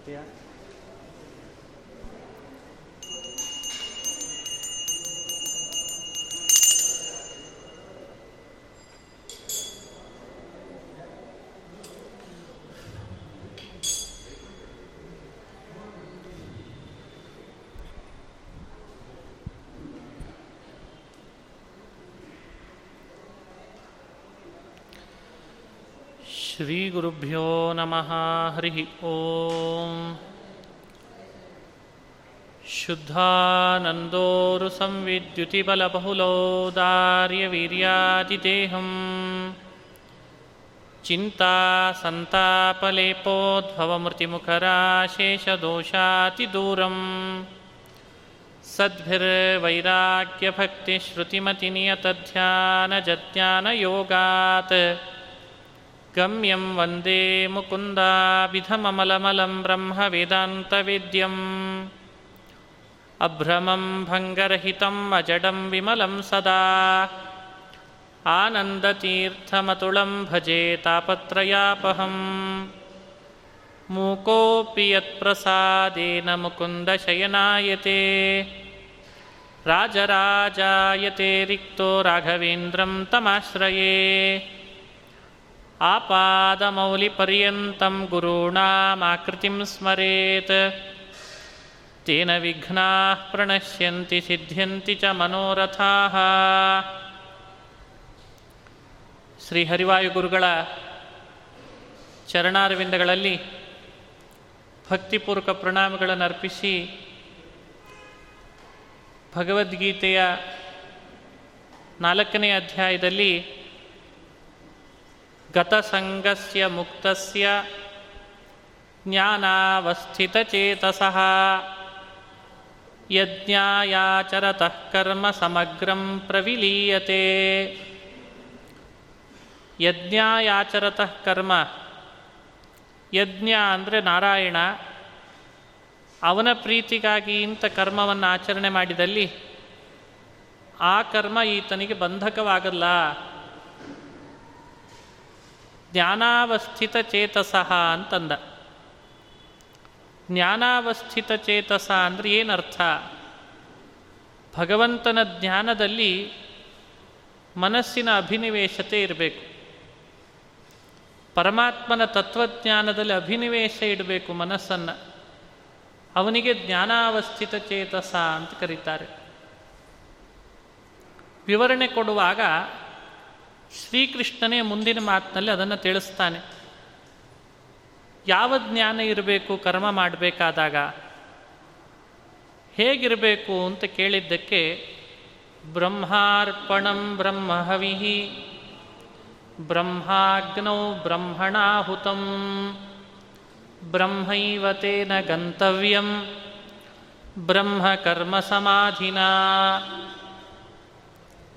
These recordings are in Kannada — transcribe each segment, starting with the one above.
ಸತ್ಯ. ಶ್ರೀ ಗುರುಭ್ಯೋ ನಮಃ. ಹರಿ ಓಂ. ಶುದ್ಧಾನಂದೋರು ಸಂವಿದ್ಯುತಿಬಲಬಹುಲೋದಾರ್ಯವೀರ್ಯಾದಿದೇಹಂ ಚಿಂತಾಸಂತಾಪಲೇಪೋದ್ಭವಮೃತಿಮುಖರಾಶೇಷದೋಷಾತಿದೂರಂ ಸದ್ಭಿರ್ವೈರಾಗ್ಯಭಕ್ತಿಶ್ರುತಿಮತಿನಿಯತಧ್ಯಾನಜಜ್ಞಾನಯೋಗಾತ್ ಗಮ್ಯಂ ವಂದೇ ಮುಕುಂದಾಭಿಧಮಮಲಮಲಂ ಬ್ರಹ್ಮವೇದಾಂತವೇದ್ಯಂ ಅಭ್ರಮಂ ಭಂಗರಹಿತಂ ಅಜಡಂ ವಿಮಲಂ ಸದಾ ಆನಂದತೀರ್ಥಮತುಳಂ ಭಜೆ ತಾಪತ್ರಯಾಪಹಂ. ಮೂಕೋಪಿ ಯತ್ಪ್ರಸಾದೇನ ಮುಕುಂದ ಶಯನಾಯತೆ ರಾಜರಾಜಾಯತೆ ರಿಕ್ತೋ ರಾಘವೇಂದ್ರಂ ತಮಾಶ್ರಯೇ. ಆಪಾದಮೌಲಿಪರ್ಯಂತಂ ಗುರುಣಾಮಾಕೃತಿಂ ಸ್ಮರೇತ್. ತೇನ ವಿಘ್ನಾಃ ಪ್ರಣಶ್ಯಂತಿ ಸಿದ್ಧ್ಯಂತಿ ಚ ಮನೋರಥಾಃ. ಶ್ರೀ ಹರಿವಾಯುಗುರುಗಳ ಚರಣಾರವಿಂದಗಳಲ್ಲಿ ಭಕ್ತಿಪೂರ್ವಕ ಪ್ರಣಾಮಗಳನ್ನು ಅರ್ಪಿಸಿ ಭಗವದ್ಗೀತೆಯ 4ನೇ ಅಧ್ಯಾಯದಲ್ಲಿ ಗತಸಂಗಸ್ಯ ಮುಕ್ತಸ್ಯ ಜ್ಞಾನಾವಸ್ಥಿತಚೇತಸಃ ಯಜ್ಞಾಯಾಚರತಃ ಕರ್ಮ ಸಮಗ್ರಂ ಪ್ರವಿಲೀಯತೆ. ಯಜ್ಞಾಯಾಚರತಃ ಕರ್ಮ, ಯಜ್ಞ ಅಂದರೆ ನಾರಾಯಣ, ಅವನ ಪ್ರೀತಿಗಾಗಿ ಇಂಥ ಕರ್ಮವನ್ನು ಆಚರಣೆ ಮಾಡಿದಲ್ಲಿ ಆ ಕರ್ಮ ಈತನಿಗೆ ಬಂಧಕವಾಗಲ್ಲ. ಜ್ಞಾನಾವಸ್ಥಿತ ಚೇತಸಃ ಅಂತಂದ. ಜ್ಞಾನಾವಸ್ಥಿತ ಚೇತಸ ಅಂದರೆ ಏನರ್ಥ? ಭಗವಂತನ ಜ್ಞಾನದಲ್ಲಿ ಮನಸ್ಸಿನ ಅಭಿನಿವೇಶತೆ ಇರಬೇಕು. ಪರಮಾತ್ಮನ ತತ್ವಜ್ಞಾನದಲ್ಲಿ ಅಭಿನಿವೇಶ ಇಡಬೇಕು ಮನಸ್ಸನ್ನು. ಅವನಿಗೆ ಜ್ಞಾನಾವಸ್ಥಿತ ಚೇತಸ ಅಂತ ಕರೀತಾರೆ. ವಿವರಣೆ ಕೊಡುವಾಗ ಶ್ರೀಕೃಷ್ಣನೇ ಮುಂದಿನ ಮಾತಿನಲ್ಲಿ ಅದನ್ನು ತಿಳಿಸ್ತಾನೆ. ಯಾವ ಜ್ಞಾನ ಇರಬೇಕು ಕರ್ಮ ಮಾಡಬೇಕಾದಾಗ? ಹೇಗಿರಬೇಕು ಅಂತ ಕೇಳಿದ್ದಕ್ಕೆ ಬ್ರಹ್ಮಾರ್ಪಣಂ ಬ್ರಹ್ಮಹವಿಹಿ ಬ್ರಹ್ಮಾಗ್ನೌ ಬ್ರಹ್ಮಣಾಹುತಂ ಬ್ರಹ್ಮೈವತೇನ ಗಂತವ್ಯಂ ಬ್ರಹ್ಮ ಕರ್ಮ ಸಮಾಧಿನಾ.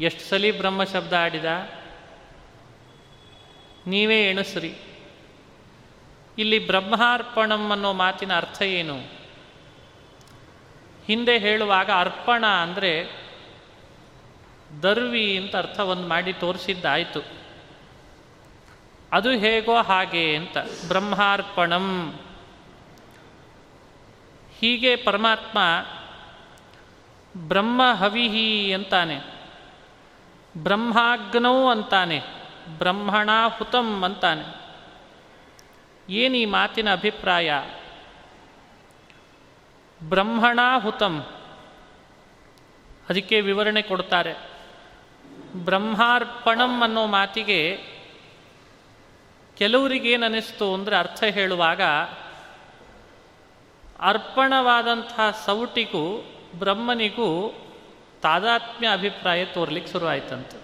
ಎಷ್ಟು ಸಲಿ ಬ್ರಹ್ಮ ಶಬ್ದ ಆಡಿದ? ನೀವೇ ಎಣಿಸ್ರಿ. ಇಲ್ಲಿ ಬ್ರಹ್ಮಾರ್ಪಣಂ ಅನ್ನೋ ಮಾತಿನ ಅರ್ಥ ಏನು? ಹಿಂದೆ ಹೇಳುವಾಗ ಅರ್ಪಣ ಅಂದರೆ ದರ್ವಿ ಅಂತ ಅರ್ಥ ಒಂದು ಮಾಡಿ ತೋರಿಸಿದ್ದಾಯಿತು. ಅದು ಹೇಗೋ ಹಾಗೆ ಅಂತ ಬ್ರಹ್ಮಾರ್ಪಣಂ. ಹೀಗೆ ಪರಮಾತ್ಮ ಬ್ರಹ್ಮ ಹವಿಹಿ ಅಂತಾನೆ, ಬ್ರಹ್ಮಾಗ್ನೌ ಅಂತಾನೆ, ಬ್ರಹ್ಮಣಾಹುತಂ ಅಂತಾನೆ. ಏನು ಈ ಮಾತಿನ ಅಭಿಪ್ರಾಯ? ಬ್ರಹ್ಮಣಾಹುತಂ ಅದಕ್ಕೆ ವಿವರಣೆ ಕೊಡ್ತಾರೆ. ಬ್ರಹ್ಮಾರ್ಪಣಂ ಅನ್ನೋ ಮಾತಿಗೆ ಕೆಲವರಿಗೇನನಿಸ್ತು ಅಂದರೆ ಅರ್ಥ ಹೇಳುವಾಗ ಅರ್ಪಣವಾದಂಥ ಸೌಟಿಗೂ ಬ್ರಹ್ಮನಿಗೂ ತಾದಾತ್ಮ್ಯ ಅಭಿಪ್ರಾಯ ತೋರ್ಲಿಕ್ಕೆ ಶುರುವಾಯಿತಂತೆ.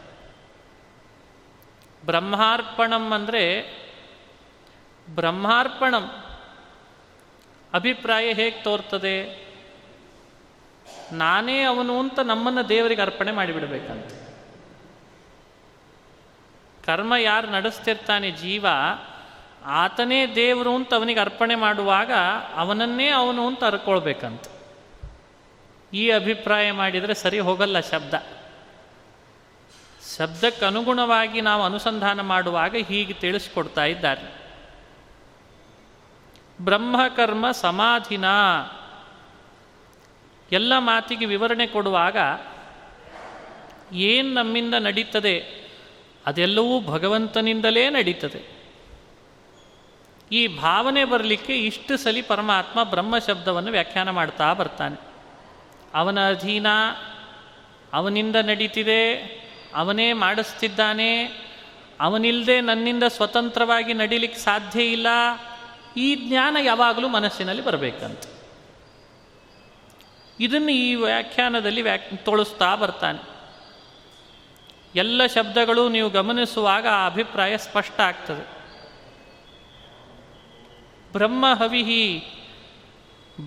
ಬ್ರಹ್ಮಾರ್ಪಣಂ ಅಂದರೆ ಬ್ರಹ್ಮಾರ್ಪಣಂ ಅಭಿಪ್ರಾಯ ಹೇಗೆ ತೋರ್ತದೆ? ನಾನೇ ಅವನು ಅಂತ ನಮ್ಮನ್ನು ದೇವರಿಗೆ ಅರ್ಪಣೆ ಮಾಡಿಬಿಡ್ಬೇಕಂತ. ಕರ್ಮ ಯಾರು ನಡೆಸ್ತಿರ್ತಾನೆ ಜೀವ, ಆತನೇ ದೇವರು ಅಂತ ಅವನಿಗೆ ಅರ್ಪಣೆ ಮಾಡುವಾಗ ಅವನನ್ನೇ ಅವನು ಅಂತ ಅರ್ಕೊಳ್ಬೇಕಂತ. ಈ ಅಭಿಪ್ರಾಯ ಮಾಡಿದರೆ ಸರಿ ಹೋಗಲ್ಲ ಶಬ್ದ. ಶಬ್ದಕ್ಕನುಗುಣವಾಗಿ ನಾವು ಅನುಸಂಧಾನ ಮಾಡುವಾಗ ಹೀಗೆ ತಿಳಿಸ್ಕೊಡ್ತಾ ಇದ್ದಾರೆ. ಬ್ರಹ್ಮಕರ್ಮ ಸಮಾಧಿನ ಎಲ್ಲ ಮಾತಿಗೆ ವಿವರಣೆ ಕೊಡುವಾಗ ಏನು ನಮ್ಮಿಂದ ನಡೀತದೆ ಅದೆಲ್ಲವೂ ಭಗವಂತನಿಂದಲೇ ನಡೀತದೆ. ಈ ಭಾವನೆ ಬರಲಿಕ್ಕೆ ಇಷ್ಟು ಸಲಿ ಪರಮಾತ್ಮ ಬ್ರಹ್ಮ ಶಬ್ದವನ್ನು ವ್ಯಾಖ್ಯಾನ ಮಾಡ್ತಾ ಬರ್ತಾನೆ. ಅವನ ಅಧೀನ, ಅವನಿಂದ ನಡೀತಿದೆ, ಅವನೇ ಮಾಡಿಸ್ತಿದ್ದಾನೆ, ಅವನಿಲ್ಲದೆ ನನ್ನಿಂದ ಸ್ವತಂತ್ರವಾಗಿ ನಡೀಲಿಕ್ಕೆ ಸಾಧ್ಯ ಇಲ್ಲ, ಈ ಜ್ಞಾನ ಯಾವಾಗಲೂ ಮನಸ್ಸಿನಲ್ಲಿ ಬರಬೇಕಂತ ಇದನ್ನು ಈ ವ್ಯಾಖ್ಯಾನದಲ್ಲಿ ತೋಳಿಸ್ತಾ ಬರ್ತಾನೆ. ಎಲ್ಲ ಶಬ್ದಗಳು ನೀವು ಗಮನಿಸುವಾಗ ಆ ಅಭಿಪ್ರಾಯ ಸ್ಪಷ್ಟ ಆಗ್ತದೆ. ಬ್ರಹ್ಮ ಹವಿಹಿ,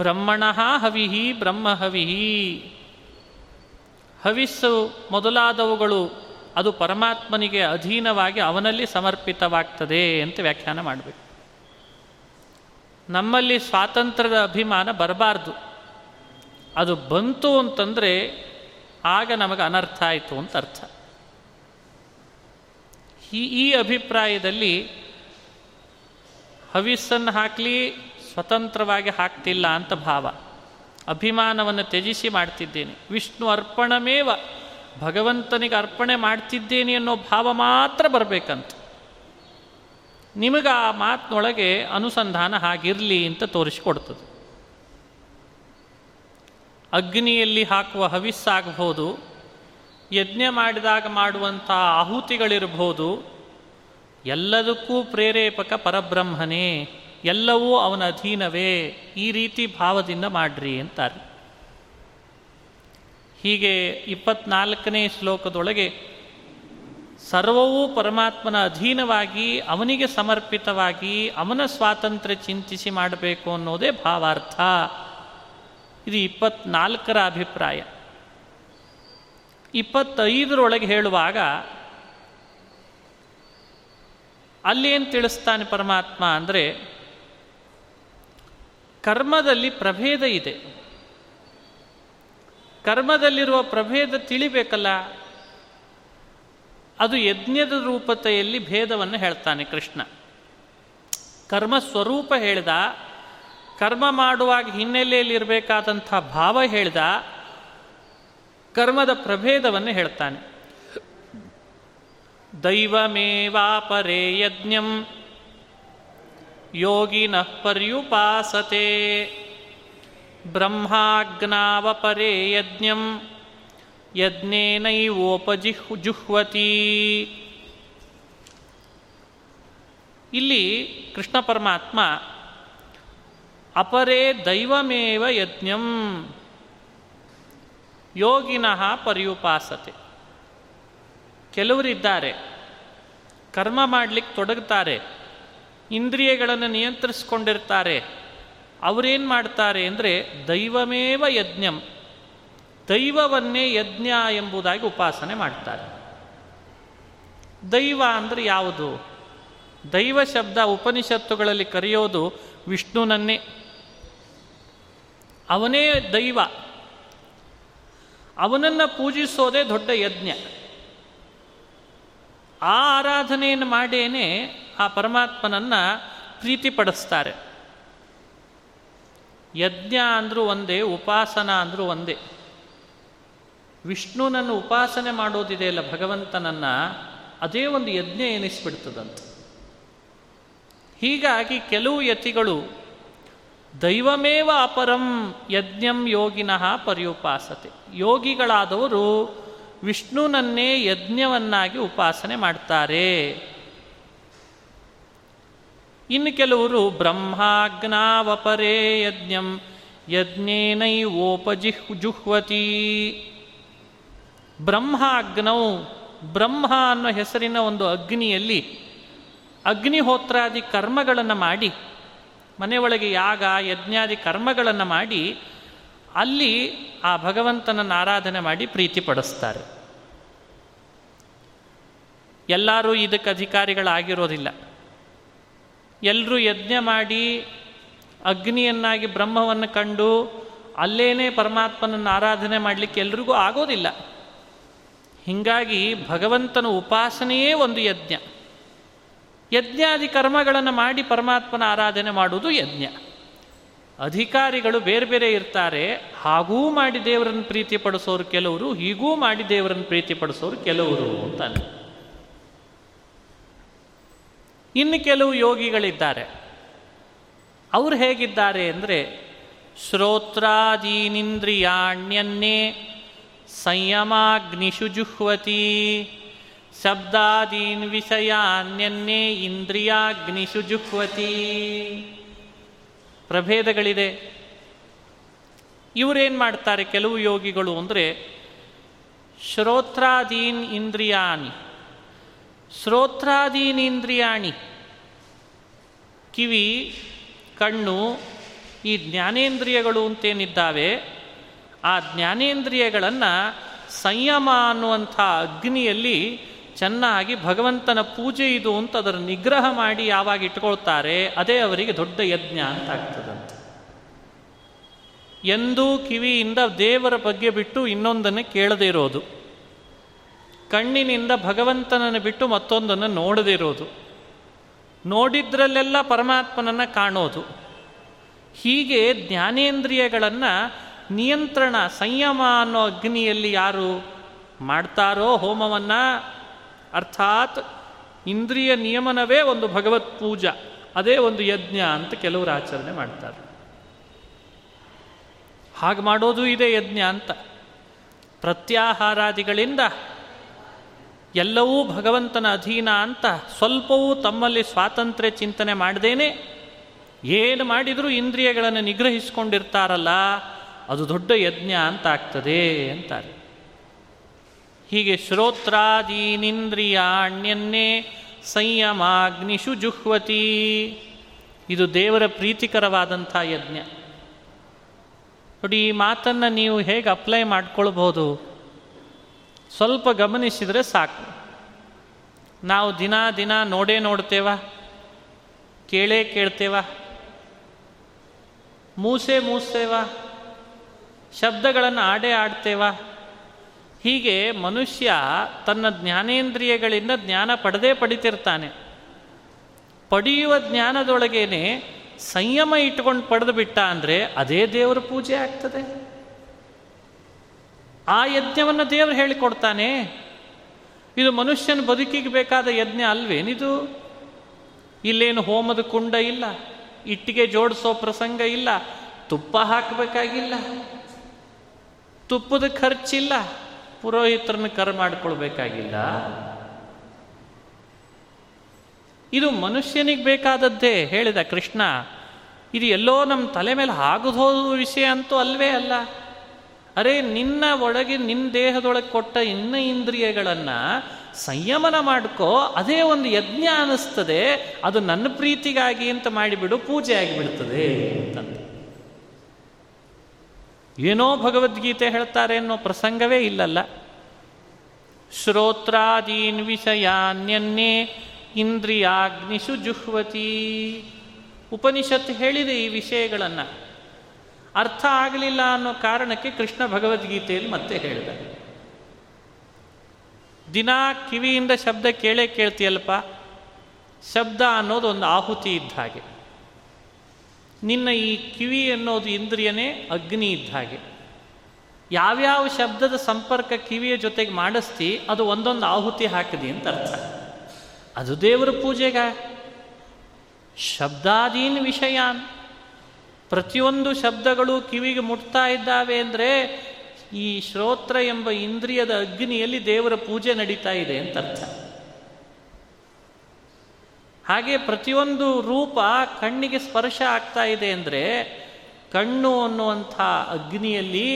ಬ್ರಹ್ಮಣಃ ಹವಿಹಿ, ಬ್ರಹ್ಮ ಹವಿಹಿ. ಹವಿಸ್ಸು ಮೊದಲಾದವುಗಳು ಅದು ಪರಮಾತ್ಮನಿಗೆ ಅಧೀನವಾಗಿ ಅವನಲ್ಲಿ ಸಮರ್ಪಿತವಾಗ್ತದೆ ಅಂತ ವ್ಯಾಖ್ಯಾನ ಮಾಡಬೇಕು. ನಮ್ಮಲ್ಲಿ ಸ್ವಾತಂತ್ರ್ಯದ ಅಭಿಮಾನ ಬರಬಾರ್ದು. ಅದು ಬಂತು ಅಂತಂದರೆ ಆಗ ನಮಗೆ ಅನರ್ಥ ಆಯಿತು ಅಂತ ಅರ್ಥ. ಈ ಅಭಿಪ್ರಾಯದಲ್ಲಿ ಹವಿಸ್ಸನ್ನು ಹಾಕಲಿ ಸ್ವತಂತ್ರವಾಗಿ ಹಾಕ್ತಿಲ್ಲ ಅಂತ ಭಾವ. ಅಭಿಮಾನವನ್ನು ತ್ಯಜಿಸಿ ಮಾಡ್ತಿದ್ದೇನೆ, ವಿಷ್ಣು ಅರ್ಪಣಮೇವ, ಭಗವಂತನಿಗೆ ಅರ್ಪಣೆ ಮಾಡ್ತಿದ್ದೇನೆ ಅನ್ನೋ ಭಾವ ಮಾತ್ರ ಬರಬೇಕಂತ. ನಿಮಗೆ ಆ ಮಾತಿನೊಳಗೆ ಅನುಸಂಧಾನ ಹಾಗಿರಲಿ ಅಂತ ತೋರಿಸಿಕೊಡ್ತದೆ. ಅಗ್ನಿಯಲ್ಲಿ ಹಾಕುವ ಹವಿಸ್ಸಾಗಬಹುದು, ಯಜ್ಞ ಮಾಡಿದಾಗ ಮಾಡುವಂಥ ಆಹುತಿಗಳಿರ್ಬೋದು, ಎಲ್ಲದಕ್ಕೂ ಪ್ರೇರೇಪಕ ಪರಬ್ರಹ್ಮನೇ, ಎಲ್ಲವೂ ಅವನ ಅಧೀನವೇ, ಈ ರೀತಿ ಭಾವದಿಂದ ಮಾಡ್ರಿ ಅಂತಾರೆ. ಹೀಗೆ 24ನೇ ಶ್ಲೋಕದೊಳಗೆ ಸರ್ವವೂ ಪರಮಾತ್ಮನ ಅಧೀನವಾಗಿ ಅವನಿಗೆ ಸಮರ್ಪಿತವಾಗಿ ಅವನ ಸ್ವಾತಂತ್ರ್ಯ ಚಿಂತಿಸಿ ಮಾಡಬೇಕು ಅನ್ನೋದೇ ಭಾವಾರ್ಥ. ಇದು 24ರ ಅಭಿಪ್ರಾಯ. 25ರೊಳಗೆ ಹೇಳುವಾಗ ಅಲ್ಲೇನು ತಿಳಿಸ್ತಾನೆ ಪರಮಾತ್ಮ ಅಂದರೆ, ಕರ್ಮದಲ್ಲಿ ಪ್ರಭೇದ ಇದೆ. ಕರ್ಮದಲ್ಲಿರುವ ಪ್ರಭೇದ ತಿಳಿಬೇಕಲ್ಲ, ಅದು ಯಜ್ಞದ ರೂಪತೆಯಲ್ಲಿ ಭೇದವನ್ನು ಹೇಳ್ತಾನೆ ಕೃಷ್ಣ. ಕರ್ಮ ಸ್ವರೂಪ ಹೇಳಿದ, ಕರ್ಮ ಮಾಡುವಾಗ ಹಿನ್ನೆಲೆಯಲ್ಲಿರಬೇಕಾದಂಥ ಭಾವ ಹೇಳಿದ, ಕರ್ಮದ ಪ್ರಭೇದವನ್ನು ಹೇಳ್ತಾನೆ. ದೈವಮೇವಾಪರೇ ಯಜ್ಞಂ ಯೋಗಿನಃ ಪರ್ಯುಪಾಸತೆ ಬ್ರಹ್ಮಾಜ್ಞಾವಪರೇ ಯಜ್ಞಂ ಯಜ್ಞೇನೈವೋಪಜಿಹ್ವತಿ. ಇಲ್ಲಿ ಕೃಷ್ಣ ಪರಮಾತ್ಮ ಅಪರೇ ದೈವಮೇವ ಯಜ್ಞಂ ಯೋಗಿನಃ ಪರ್ಯುಪಾಸತೆ. ಕೆಲವರಿದ್ದಾರೆ ಕರ್ಮ ಮಾಡಲಿಕ್ಕೆ ತೊಡಗುತ್ತಾರೆ, ಇಂದ್ರಿಯಗಳನ್ನು ನಿಯಂತ್ರಿಸ್ಕೊಂಡಿರ್ತಾರೆ. ಅವರೇನು ಮಾಡ್ತಾರೆ ಅಂದರೆ ದೈವಮೇವ ಯಜ್ಞಂ, ದೈವವನ್ನೇ ಯಜ್ಞ ಎಂಬುದಾಗಿ ಉಪಾಸನೆ ಮಾಡ್ತಾರೆ. ದೈವ ಅಂದರೆ ಯಾವುದು? ದೈವ ಶಬ್ದ ಉಪನಿಷತ್ತುಗಳಲ್ಲಿ ಕರೆಯೋದು ವಿಷ್ಣುನನ್ನೇ. ಅವನೇ ದೈವ, ಅವನನ್ನು ಪೂಜಿಸೋದೇ ದೊಡ್ಡ ಯಜ್ಞ. ಆ ಆರಾಧನೆಯನ್ನು ಮಾಡೇನೆ ಆ ಪರಮಾತ್ಮನನ್ನು ಪ್ರೀತಿಪಡಿಸ್ತಾರೆ. ಯಜ್ಞ ಅಂದರೂ ಒಂದೇ, ಉಪಾಸನಾ ಅಂದರೂ ಒಂದೇ. ವಿಷ್ಣುನನ್ನು ಉಪಾಸನೆ ಮಾಡೋದಿದೆಯಲ್ಲ ಭಗವಂತನನ್ನು, ಅದೇ ಒಂದು ಯಜ್ಞ ಎನಿಸ್ಬಿಡ್ತದಂತ. ಹೀಗಾಗಿ ಕೆಲವು ಯತಿಗಳು ದೈವಮೇವ ಅಪರಂ ಯಜ್ಞಂ ಯೋಗಿನಃ ಪರ್ಯುಪಾಸತೆ, ಯೋಗಿಗಳಾದವರು ವಿಷ್ಣುನನ್ನೇ ಯಜ್ಞವನ್ನಾಗಿ ಉಪಾಸನೆ ಮಾಡ್ತಾರೆ. ಇನ್ನು ಕೆಲವರು ಬ್ರಹ್ಮಾಜ್ಞಾವಪರೇ ಯಜ್ಞಂ ಯಜ್ಞೇನೈವೋಪಜಿಹ್ವತಿ. ಬ್ರಹ್ಮಾಗ್ನೌ, ಬ್ರಹ್ಮ ಅನ್ನೋ ಹೆಸರಿನ ಒಂದು ಅಗ್ನಿಯಲ್ಲಿ ಅಗ್ನಿಹೋತ್ರಾದಿ ಕರ್ಮಗಳನ್ನು ಮಾಡಿ, ಮನೆಯೊಳಗೆ ಯಾಗ ಯಜ್ಞಾದಿ ಕರ್ಮಗಳನ್ನು ಮಾಡಿ ಅಲ್ಲಿ ಆ ಭಗವಂತನನ್ನು ಆರಾಧನೆ ಮಾಡಿ ಪ್ರೀತಿಪಡಿಸ್ತಾರೆ. ಎಲ್ಲರೂ ಇದಕ್ಕೆ ಅಧಿಕಾರಿಗಳಾಗಿರೋದಿಲ್ಲ. ಎಲ್ಲರೂ ಯಜ್ಞ ಮಾಡಿ ಅಗ್ನಿಯನ್ನಾಗಿ ಬ್ರಹ್ಮವನ್ನು ಕಂಡು ಅಲ್ಲೇನೇ ಪರಮಾತ್ಮನನ್ನು ಆರಾಧನೆ ಮಾಡಲಿಕ್ಕೆ ಎಲ್ರಿಗೂ ಆಗೋದಿಲ್ಲ. ಹೀಗಾಗಿ ಭಗವಂತನ ಉಪಾಸನೆಯೇ ಒಂದು ಯಜ್ಞ. ಯಜ್ಞಾದಿ ಕರ್ಮಗಳನ್ನು ಮಾಡಿ ಪರಮಾತ್ಮನ ಆರಾಧನೆ ಮಾಡುವುದು ಯಜ್ಞ. ಅಧಿಕಾರಿಗಳು ಬೇರೆ ಬೇರೆ ಇರ್ತಾರೆ. ಹಾಗೂ ಮಾಡಿ ದೇವರನ್ನು ಪ್ರೀತಿ ಪಡಿಸೋರು ಕೆಲವರು, ಹೀಗೂ ಮಾಡಿ ದೇವರನ್ನು ಪ್ರೀತಿ ಪಡಿಸೋರು ಕೆಲವರು ಅಂತಾನೆ. ಇನ್ನು ಕೆಲವು ಯೋಗಿಗಳಿದ್ದಾರೆ. ಅವರು ಹೇಗಿದ್ದಾರೆ ಅಂದರೆ, ಶ್ರೋತ್ರಾದೀನಿಂದ್ರಿಯಾಣ್ಯನ್ನೇ ಸಂಯಮಾಗ್ನಿಷು ಜುಹ್ವತಿ, ಶಬ್ದಾದೀನ್ ವಿಷಯಾನ್ಯನ್ನೇ ಇಂದ್ರಿಯಾಗ್ನಿಷು ಜುಹ್ವತಿ. ಪ್ರಭೇದಗಳಿದೆ. ಇವರೇನು ಮಾಡ್ತಾರೆ ಕೆಲವು ಯೋಗಿಗಳು ಅಂದರೆ, ಶ್ರೋತ್ರಾದೀನ್ ಇಂದ್ರಿಯಾನಿ, ಶ್ರೋತ್ರಾದೀನೀಂದ್ರಿಯಾಣಿ, ಕಿವಿ, ಕಣ್ಣು, ಈ ಜ್ಞಾನೇಂದ್ರಿಯಗಳು ಅಂತೇನಿದ್ದಾವೆ, ಆ ಜ್ಞಾನೇಂದ್ರಿಯಗಳನ್ನು ಸಂಯಮ ಅನ್ನುವಂಥ ಅಗ್ನಿಯಲ್ಲಿ ಚೆನ್ನಾಗಿ ಭಗವಂತನ ಪೂಜೆ ಇದು ಅಂತ ಅದರ ನಿಗ್ರಹ ಮಾಡಿ ಯಾವಾಗ ಇಟ್ಕೊಳ್ತಾರೆ, ಅದೇ ಅವರಿಗೆ ದೊಡ್ಡ ಯಜ್ಞ ಅಂತ ಆಗ್ತದಂತೆ. ಎಂದೂ ಕಿವಿಯಿಂದ ದೇವರ ಬಗ್ಗೆ ಬಿಟ್ಟು ಇನ್ನೊಂದನ್ನು ಕೇಳದೇ ಇರೋದು, ಕಣ್ಣಿನಿಂದ ಭಗವಂತನನ್ನು ಬಿಟ್ಟು ಮತ್ತೊಂದನ್ನು ನೋಡದಿರೋದು, ನೋಡಿದ್ರಲ್ಲೆಲ್ಲ ಪರಮಾತ್ಮನನ್ನು ಕಾಣೋದು, ಹೀಗೆ ಜ್ಞಾನೇಂದ್ರಿಯಗಳನ್ನು ನಿಯಂತ್ರಣ ಸಂಯಮ ಅನ್ನೋ ಅಗ್ನಿಯಲ್ಲಿ ಯಾರು ಮಾಡ್ತಾರೋ ಹೋಮವನ್ನು, ಅರ್ಥಾತ್ ಇಂದ್ರಿಯ ನಿಯಮನವೇ ಒಂದು ಭಗವತ್ ಪೂಜಾ, ಅದೇ ಒಂದು ಯಜ್ಞ ಅಂತ ಕೆಲವರು ಆಚರಣೆ ಮಾಡ್ತಾರೆ. ಹಾಗೆ ಮಾಡೋದು ಇದೇ ಯಜ್ಞ ಅಂತ. ಪ್ರತ್ಯಾಹಾರಾದಿಗಳಿಂದ ಎಲ್ಲವೂ ಭಗವಂತನ ಅಧೀನ ಅಂತ ಸ್ವಲ್ಪವೂ ತಮ್ಮಲ್ಲಿ ಸ್ವಾತಂತ್ರ್ಯ ಚಿಂತನೆ ಮಾಡದೇನೆ ಏನು ಮಾಡಿದರೂ ಇಂದ್ರಿಯಗಳನ್ನು ನಿಗ್ರಹಿಸ್ಕೊಂಡಿರ್ತಾರಲ್ಲ, ಅದು ದೊಡ್ಡ ಯಜ್ಞ ಅಂತ ಆಗ್ತದೆ ಅಂತಾರೆ. ಹೀಗೆ ಶ್ರೋತ್ರಾದೀನಿಂದ್ರಿಯಾಣ್ಯನ್ನೇ ಸಂಯಮಾಗ್ನಿಷು ಜುಹ್ವತಿ, ಇದು ದೇವರ ಪ್ರೀತಿಕರವಾದಂಥ ಯಜ್ಞ. ನೋಡಿ, ಈ ಮಾತನ್ನು ನೀವು ಹೇಗೆ ಅಪ್ಲೈ ಮಾಡ್ಕೊಳ್ಬೋದು, ಸ್ವಲ್ಪ ಗಮನಿಸಿದರೆ ಸಾಕು. ನಾವು ದಿನ ದಿನ ನೋಡೇ ನೋಡ್ತೇವ, ಕೇಳೇ ಕೇಳ್ತೇವ, ಮೂಸೆ ಮೂಸ್ತೇವ, ಶಬ್ದಗಳನ್ನು ಆಡೇ ಆಡ್ತೇವ. ಹೀಗೆ ಮನುಷ್ಯ ತನ್ನ ಜ್ಞಾನೇಂದ್ರಿಯಗಳಿಂದ ಜ್ಞಾನ ಪಡೆದೇ ಪಡಿತಿರ್ತಾನೆ. ಪಡೆಯುವ ಜ್ಞಾನದೊಳಗೇನೆ ಸಂಯಮ ಇಟ್ಕೊಂಡು ಪಡೆದು ಬಿಟ್ಟ ಅಂದರೆ ಅದೇ ದೇವರ ಪೂಜೆ ಆಗ್ತದೆ. ಆ ಯಜ್ಞವನ್ನು ದೇವರು ಹೇಳಿಕೊಡ್ತಾನೆ. ಇದು ಮನುಷ್ಯನ ಬದುಕಿಗೆ ಬೇಕಾದ ಯಜ್ಞ ಅಲ್ವೇನಿದು. ಇಲ್ಲೇನು ಹೋಮದ ಕುಂಡ ಇಲ್ಲ, ಇಟ್ಟಿಗೆ ಜೋಡಿಸೋ ಪ್ರಸಂಗ ಇಲ್ಲ, ತುಪ್ಪ ಹಾಕಬೇಕಾಗಿಲ್ಲ, ತುಪ್ಪದ ಖರ್ಚಿಲ್ಲ, ಪುರೋಹಿತರನ್ನು ಕರೆ ಮಾಡಿಕೊಳ್ಬೇಕಾಗಿಲ್ಲ. ಇದು ಮನುಷ್ಯನಿಗೆ ಬೇಕಾದದ್ದೇ ಹೇಳಿದ ಕೃಷ್ಣ. ಇದು ಎಲ್ಲೋ ನಮ್ಮ ತಲೆ ಮೇಲೆ ಆಗದೋದು ವಿಷಯ ಅಂತೂ ಅಲ್ವೇ ಅಲ್ಲ. ಅರೆ, ನಿನ್ನ ಒಳಗೆ ನಿನ್ನ ದೇಹದೊಳಗೆ ಕೊಟ್ಟ ಇನ್ನ ಇಂದ್ರಿಯಗಳನ್ನು ಸಂಯಮನ ಮಾಡ್ಕೋ, ಅದೇ ಒಂದು ಯಜ್ಞ ಅನ್ನಿಸ್ತದೆ. ಅದು ನನ್ನ ಪ್ರೀತಿಗಾಗಿ ಅಂತ ಮಾಡಿಬಿಡು, ಪೂಜೆ ಆಗಿಬಿಡ್ತದೆ ಅಂತಂದು ಏನೋ ಭಗವದ್ಗೀತೆ ಹೇಳ್ತಾರೆ ಅನ್ನೋ ಪ್ರಸಂಗವೇ ಇಲ್ಲಲ್ಲ. ಶ್ರೋತ್ರಾದೀನ್ ವಿಷಯಾನ್ಯನ್ನೇ ಇಂದ್ರಿಯಾಗ್ನಿಷು ಜುಹ್ವತಿ. ಉಪನಿಷತ್ತು ಹೇಳಿದೆ ಈ ವಿಷಯಗಳನ್ನು. ಅರ್ಥ ಆಗಲಿಲ್ಲ ಅನ್ನೋ ಕಾರಣಕ್ಕೆ ಕೃಷ್ಣ ಭಗವದ್ಗೀತೆಯಲ್ಲಿ ಮತ್ತೆ ಹೇಳಿದ, ದಿನಾ ಕಿವಿಯಿಂದ ಶಬ್ದ ಕೇಳೇ ಕೇಳ್ತೀಯಲ್ಪ, ಶಬ್ದ ಅನ್ನೋದು ಒಂದು ಆಹುತಿ ಇದ್ದ ಹಾಗೆ. ನಿನ್ನ ಈ ಕಿವಿ ಅನ್ನೋದು ಇಂದ್ರಿಯನೇ ಅಗ್ನಿ ಇದ್ದ ಹಾಗೆ. ಯಾವ್ಯಾವ ಶಬ್ದದ ಸಂಪರ್ಕ ಕಿವಿಯ ಜೊತೆಗೆ ಮಾಡಿಸ್ತಿ, ಅದು ಒಂದೊಂದು ಆಹುತಿ ಹಾಕಿದಿ ಅಂತ ಅರ್ಥ. ಅದು ದೇವರ ಪೂಜೆಗ. ಶಬ್ದಾದೀನ್ ವಿಷಯಾನ್, ಪ್ರತಿಯೊಂದು ಶಬ್ದಗಳು ಕಿವಿಗೆ ಮುಟ್ತಾ ಇದ್ದಾವೆ ಅಂದರೆ ಈ ಶ್ರೋತ್ರ ಎಂಬ ಇಂದ್ರಿಯದ ಅಗ್ನಿಯಲ್ಲಿ ದೇವರ ಪೂಜೆ ನಡೀತಾ ಇದೆ ಅಂತ ಅರ್ಥ. ಹಾಗೆ ಪ್ರತಿಯೊಂದು ರೂಪ ಕಣ್ಣಿಗೆ ಸ್ಪರ್ಶ ಆಗ್ತಾ ಇದೆ ಅಂದರೆ ಕಣ್ಣು ಅನ್ನುವಂಥ ಅಗ್ನಿಯಲ್ಲಿ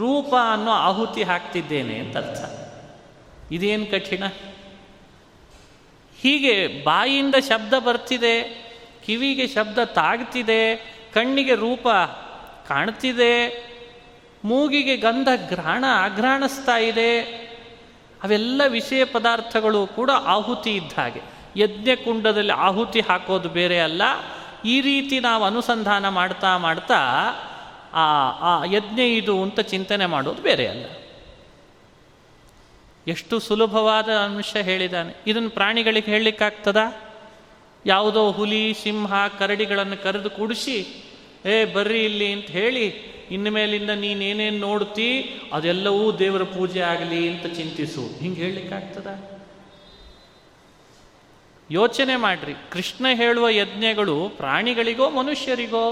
ರೂಪ ಅನ್ನೋ ಆಹುತಿ ಹಾಕ್ತಿದ್ದೇನೆ ಅಂತ ಅರ್ಥ. ಇದೇನು ಕಠಿಣ? ಹೀಗೆ ಬಾಯಿಯಿಂದ ಶಬ್ದ ಬರ್ತಿದೆ, ಕಿವಿಗೆ ಶಬ್ದ ತಾಗ್ತಿದೆ, ಕಣ್ಣಿಗೆ ರೂಪ ಕಾಣ್ತಿದೆ, ಮೂಗಿಗೆ ಗಂಧ ಆಘ್ರಾಣಿಸ್ತಾ ಇದೆ. ಅವೆಲ್ಲ ವಿಷಯ ಪದಾರ್ಥಗಳು ಕೂಡ ಆಹುತಿ ಇದ್ದ ಹಾಗೆ. ಯಜ್ಞಕುಂಡದಲ್ಲಿ ಆಹುತಿ ಹಾಕೋದು ಬೇರೆ ಅಲ್ಲ. ಈ ರೀತಿ ನಾವು ಅನುಸಂಧಾನ ಮಾಡ್ತಾ ಮಾಡ್ತಾ ಆ ಯಜ್ಞ ಇದು ಅಂತ ಚಿಂತನೆ ಮಾಡೋದು ಬೇರೆ ಅಲ್ಲ. ಎಷ್ಟು ಸುಲಭವಾದ ಅಂಶ ಹೇಳಿದ್ದಾನೆ. ಇದನ್ನು ಪ್ರಾಣಿಗಳಿಗೆ ಹೇಳಲಿಕ್ಕಾಗ್ತದಾ? ಯಾವುದೋ ಹುಲಿ ಸಿಂಹ ಕರಡಿಗಳನ್ನು ಕರೆದು ಕೂಡಿಸಿ ಬರ್ರಿ ಇಲ್ಲಿ ಅಂತ ಹೇಳಿ ಇನ್ನು ಮೇಲಿಂದ ನೀನೇನೇನು ನೋಡ್ತೀ ಅದೆಲ್ಲವೂ ದೇವರ ಪೂಜೆ ಆಗಲಿ ಅಂತ ಚಿಂತಿಸು. ಹಿಂಗೆ ಹೇಳಲಿಕ್ಕಾಗ್ತದ? ಯೋಚನೆ ಮಾಡ್ರಿ. ಕೃಷ್ಣ ಹೇಳುವ ಯಜ್ಞಗಳು ಪ್ರಾಣಿಗಳಿಗೋ ಮನುಷ್ಯರಿಗೋ?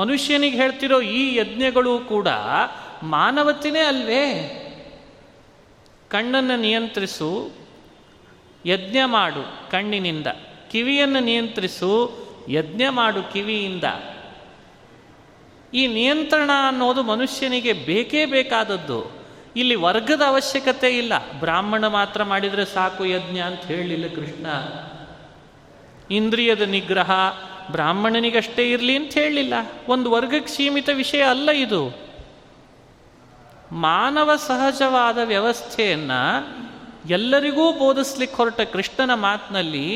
ಮನುಷ್ಯನಿಗೆ ಹೇಳ್ತಿರೋ ಈ ಯಜ್ಞಗಳು ಕೂಡ ಮಾನವತಿನೇ ಅಲ್ವೇ? ಕಣ್ಣನ್ನು ನಿಯಂತ್ರಿಸು, ಯಜ್ಞ ಮಾಡು ಕಣ್ಣಿನಿಂದ. ಕಿವಿಯನ್ನು ನಿಯಂತ್ರಿಸು, ಯಜ್ಞ ಮಾಡು ಕಿವಿಯಿಂದ. ಈ ನಿಯಂತ್ರಣ ಅನ್ನೋದು ಮನುಷ್ಯನಿಗೆ ಬೇಕೇ ಬೇಕಾದದ್ದು. ಇಲ್ಲಿ ವರ್ಗದ ಅವಶ್ಯಕತೆ ಇಲ್ಲ. ಬ್ರಾಹ್ಮಣ ಮಾತ್ರ ಮಾಡಿದರೆ ಸಾಕು ಯಜ್ಞ ಅಂತ ಹೇಳಲಿಲ್ಲ ಕೃಷ್ಣ. ಇಂದ್ರಿಯದ ನಿಗ್ರಹ ಬ್ರಾಹ್ಮಣನಿಗಷ್ಟೇ ಇರಲಿ ಅಂತ ಹೇಳಲಿಲ್ಲ. ಒಂದು ವರ್ಗಕ್ಕೆ ಸೀಮಿತ ವಿಷಯ ಅಲ್ಲ ಇದು. ಮಾನವ ಸಹಜವಾದ ವ್ಯವಸ್ಥೆಯನ್ನು ಎಲ್ಲರಿಗೂ ಬೋಧಿಸ್ಲಿಕ್ಕೆ ಹೊರಟ ಕೃಷ್ಣನ ಮಾತಿನಲ್ಲಿ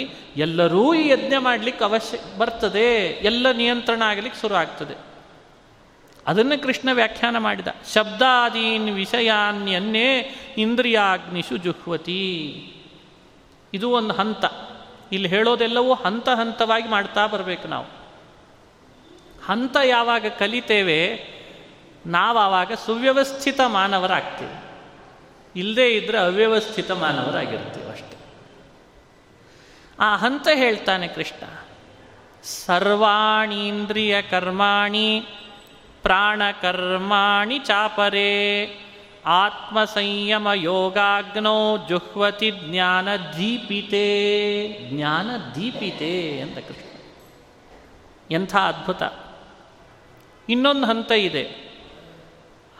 ಎಲ್ಲರೂ ಈ ಯಜ್ಞ ಮಾಡಲಿಕ್ಕೆ ಅವಶ್ಯ ಬರ್ತದೆ, ಎಲ್ಲ ನಿಯಂತ್ರಣ ಆಗಲಿಕ್ಕೆ ಶುರು ಆಗ್ತದೆ. ಅದನ್ನು ಕೃಷ್ಣ ವ್ಯಾಖ್ಯಾನ ಮಾಡಿದ. ಶಬ್ದಾದೀನ್ ವಿಷಯಾನ್ಯನ್ನೇ ಇಂದ್ರಿಯಾಗ್ನಿಷು ಜುಹ್ವತಿ. ಇದು ಒಂದು ಹಂತ. ಇಲ್ಲಿ ಹೇಳೋದೆಲ್ಲವೂ ಹಂತ ಹಂತವಾಗಿ ಮಾಡ್ತಾ ಬರಬೇಕು ನಾವು. ಹಂತ ಯಾವಾಗ ಕಲಿತೇವೆ ನಾವು ಆವಾಗ ಸುವ್ಯವಸ್ಥಿತ ಮಾನವರಾಗ್ತೀವಿ, ಇಲ್ಲದೇ ಇದ್ದರೆ ಅವ್ಯವಸ್ಥಿತ ಮಾನವರಾಗಿರ್ತೀವಿ ಅಷ್ಟೆ. ಆ ಹಂತ ಹೇಳ್ತಾನೆ ಕೃಷ್ಣ. ಸರ್ವಾಣಿ ಇಂದ್ರಿಯ ಕರ್ಮಾಣಿ ಪ್ರಾಣಕರ್ಮಾಣಿ ಚಾಪರೇ ಆತ್ಮಸಂಯಮ ಯೋಗಾಗ್ನೋ ಜುಹ್ವತಿ ಜ್ಞಾನದೀಪಿತೇ. ಜ್ಞಾನದೀಪಿತೇ ಅಂತ ಕೃಷ್ಣ. ಎಂಥ ಅದ್ಭುತ! ಇನ್ನೊಂದು ಹಂತ ಇದೆ.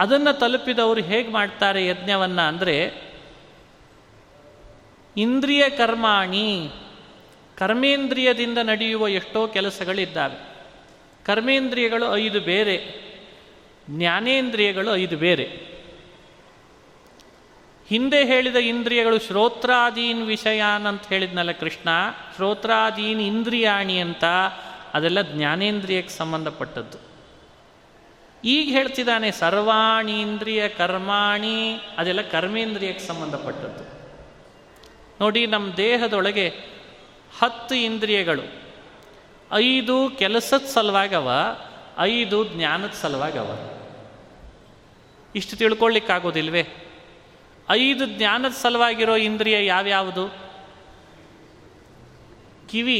ಅದನ್ನು ತಲುಪಿದವರು ಹೇಗೆ ಮಾಡ್ತಾರೆ ಯಜ್ಞವನ್ನು ಅಂದರೆ, ಇಂದ್ರಿಯ ಕರ್ಮಾಣಿ, ಕರ್ಮೇಂದ್ರಿಯದಿಂದ ನಡೆಯುವ ಎಷ್ಟೋ ಕೆಲಸಗಳಿದ್ದಾವೆ. ಕರ್ಮೇಂದ್ರಿಯಗಳು 5 ಬೇರೆ, ಜ್ಞಾನೇಂದ್ರಿಯಗಳು 5 ಬೇರೆ. ಹಿಂದೆ ಹೇಳಿದ ಇಂದ್ರಿಯಗಳು ಶ್ರೋತ್ರಾದೀನ್ ವಿಷಯಾನ್ ಅಂತ ಹೇಳಿದ್ನಲ್ಲ ಕೃಷ್ಣ, ಶ್ರೋತ್ರಾದೀನ್ ಇಂದ್ರಿಯಾಣಿ ಅಂತ, ಅದೆಲ್ಲ ಜ್ಞಾನೇಂದ್ರಿಯಕ್ಕೆ ಸಂಬಂಧಪಟ್ಟದ್ದು. ಈಗ ಹೇಳ್ತಿದ್ದಾನೆ ಸರ್ವಾಣಿ ಇಂದ್ರಿಯ ಕರ್ಮಾಣಿ, ಅದೆಲ್ಲ ಕರ್ಮೇಂದ್ರಿಯಕ್ಕೆ ಸಂಬಂಧಪಟ್ಟದ್ದು. ನೋಡಿ, ನಮ್ಮ ದೇಹದೊಳಗೆ 10 ಇಂದ್ರಿಯಗಳು, 5 ಕೆಲಸದ ಸಲುವಾಗವ, 5 ಜ್ಞಾನದ ಸಲುವಾಗವ. ಇಷ್ಟು ತಿಳ್ಕೊಳ್ಳಿಕ್ಕಾಗೋದಿಲ್ವೇ? 5 ಜ್ಞಾನದ ಸಲುವಾಗಿರೋ ಇಂದ್ರಿಯ ಯಾವ್ಯಾವುದು? ಕಿವಿ,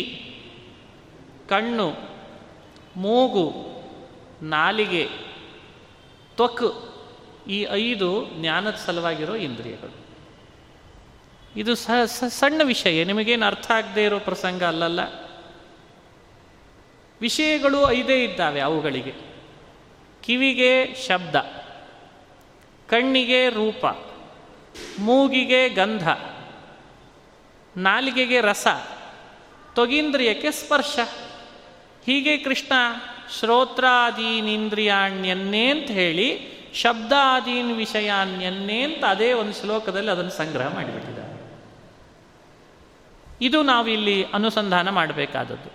ಕಣ್ಣು, ಮೂಗು, ನಾಲಿಗೆ, ತ್ವಕ್. ಈ 5 ಜ್ಞಾನದ ಸಲುವಾಗಿರೋ ಇಂದ್ರಿಯಗಳು. ಇದು ಸಣ್ಣ ವಿಷಯ, ನಿಮಗೇನು ಅರ್ಥ ಆಗದೆ ಇರೋ ಪ್ರಸಂಗ ಅಲ್ಲಲ್ಲ. ವಿಷಯಗಳು 5 ಇದ್ದಾವೆ ಅವುಗಳಿಗೆ. ಕಿವಿಗೆ ಶಬ್ದ, ಕಣ್ಣಿಗೆ ರೂಪ, ಮೂಗಿಗೆ ಗಂಧ, ನಾಲಿಗೆಗೆ ರಸ, ತ್ವಗೀಂದ್ರಿಯಕ್ಕೆ ಸ್ಪರ್ಶ. ಹೀಗೆ ಕೃಷ್ಣ ಶ್ರೋತ್ರಾದೀನಿಂದ್ರಿಯಾಣ್ಯನ್ನೇ ಅಂತ ಹೇಳಿ ಶಬ್ದಾದೀನ್ ವಿಷಯಾನ್ಯನ್ನೇ ಅಂತ ಅದೇ ಒಂದು ಶ್ಲೋಕದಲ್ಲಿ ಅದನ್ನು ಸಂಗ್ರಹ ಮಾಡಿಬಿಟ್ಟಿದ್ದಾರೆ. ಇದು ನಾವಿಲ್ಲಿ ಅನುಸಂಧಾನ ಮಾಡಬೇಕಾದದ್ದು.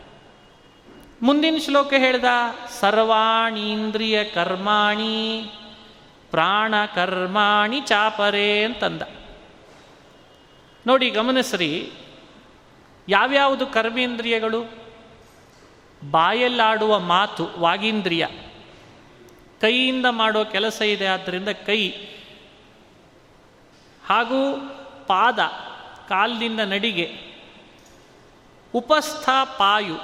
ಮುಂದಿನ ಶ್ಲೋಕ ಹೇಳ್ದ ಸರ್ವಾಣೀಂದ್ರಿಯ ಕರ್ಮಾಣಿ ಪ್ರಾಣ ಕರ್ಮಾಣಿ ಚಾಪರೇ ಅಂತಂದ. ನೋಡಿ, ಗಮನಿಸ್ರಿ, ಯಾವ್ಯಾವುದು ಕರ್ಮೇಂದ್ರಿಯಗಳು? ಬಾಯಲ್ಲಾಡುವ ಮಾತು ವಾಗೀಂದ್ರಿಯ, ಕೈಯಿಂದ ಮಾಡೋ ಕೆಲಸ ಇದೆ ಆದ್ದರಿಂದ ಕೈ, ಹಾಗೂ ಪಾದ ಕಾಲಿನಿಂದ ನಡಿಗೆ, ಉಪಸ್ಥ ಪಾಯು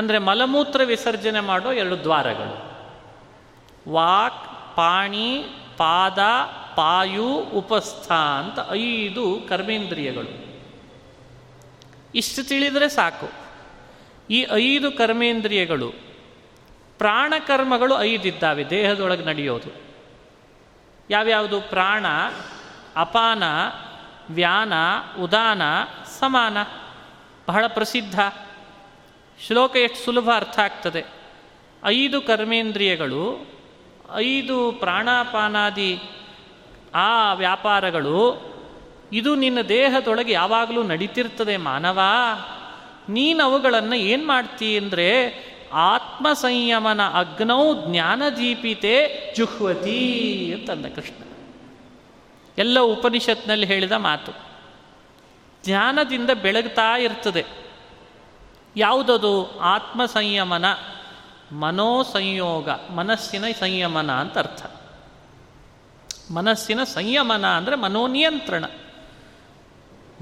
ಅಂದರೆ ಮಲಮೂತ್ರ ವಿಸರ್ಜನೆ ಮಾಡೋ 2 ದ್ವಾರಗಳು. ವಾಕ್, ಪಾಣಿ, ಪಾದ, ಪಾಯು, ಉಪಸ್ಥ ಅಂತ 5 ಕರ್ಮೇಂದ್ರಿಯಗಳು. ಇಷ್ಟು ತಿಳಿದರೆ ಸಾಕು. ಈ 5 ಕರ್ಮೇಂದ್ರಿಯಗಳು, ಪ್ರಾಣಕರ್ಮಗಳು 5 ದೇಹದೊಳಗೆ ನಡೆಯೋದು. ಯಾವ್ಯಾವುದು? ಪ್ರಾಣ, ಅಪಾನ, ವ್ಯಾನ, ಉದಾನ, ಸಮಾನ. ಬಹಳ ಪ್ರಸಿದ್ಧ ಶ್ಲೋಕ. ಎಷ್ಟು ಸುಲಭ ಅರ್ಥ ಆಗ್ತದೆ. 5 ಕರ್ಮೇಂದ್ರಿಯಗಳು, 5 ಪ್ರಾಣಾಪಾನಾದಿ ಆ ವ್ಯಾಪಾರಗಳು, ಇದು ನಿನ್ನ ದೇಹದೊಳಗೆ ಯಾವಾಗಲೂ ನಡೀತಿರ್ತದೆ ಮಾನವ. ನೀನು ಅವುಗಳನ್ನು ಏನು ಮಾಡ್ತೀ ಅಂದರೆ ಆತ್ಮಸಂಯಮನ ಅಗ್ನೌ ಜ್ಞಾನದೀಪಿತೆ ಜುಹ್ವತಿ ಅಂತಂದ ಕೃಷ್ಣ. ಎಲ್ಲ ಉಪನಿಷತ್ನಲ್ಲಿ ಹೇಳಿದ ಮಾತು. ಜ್ಞಾನದಿಂದ ಬೆಳಗ್ತಾ ಇರ್ತದೆ. ಯಾವುದದು? ಆತ್ಮಸಂಯಮನ, ಮನೋಸಂಯೋಗ, ಮನಸ್ಸಿನ ಸಂಯಮನ ಅಂತ ಅರ್ಥ. ಮನಸ್ಸಿನ ಸಂಯಮನ ಅಂದರೆ ಮನೋನಿಯಂತ್ರಣ.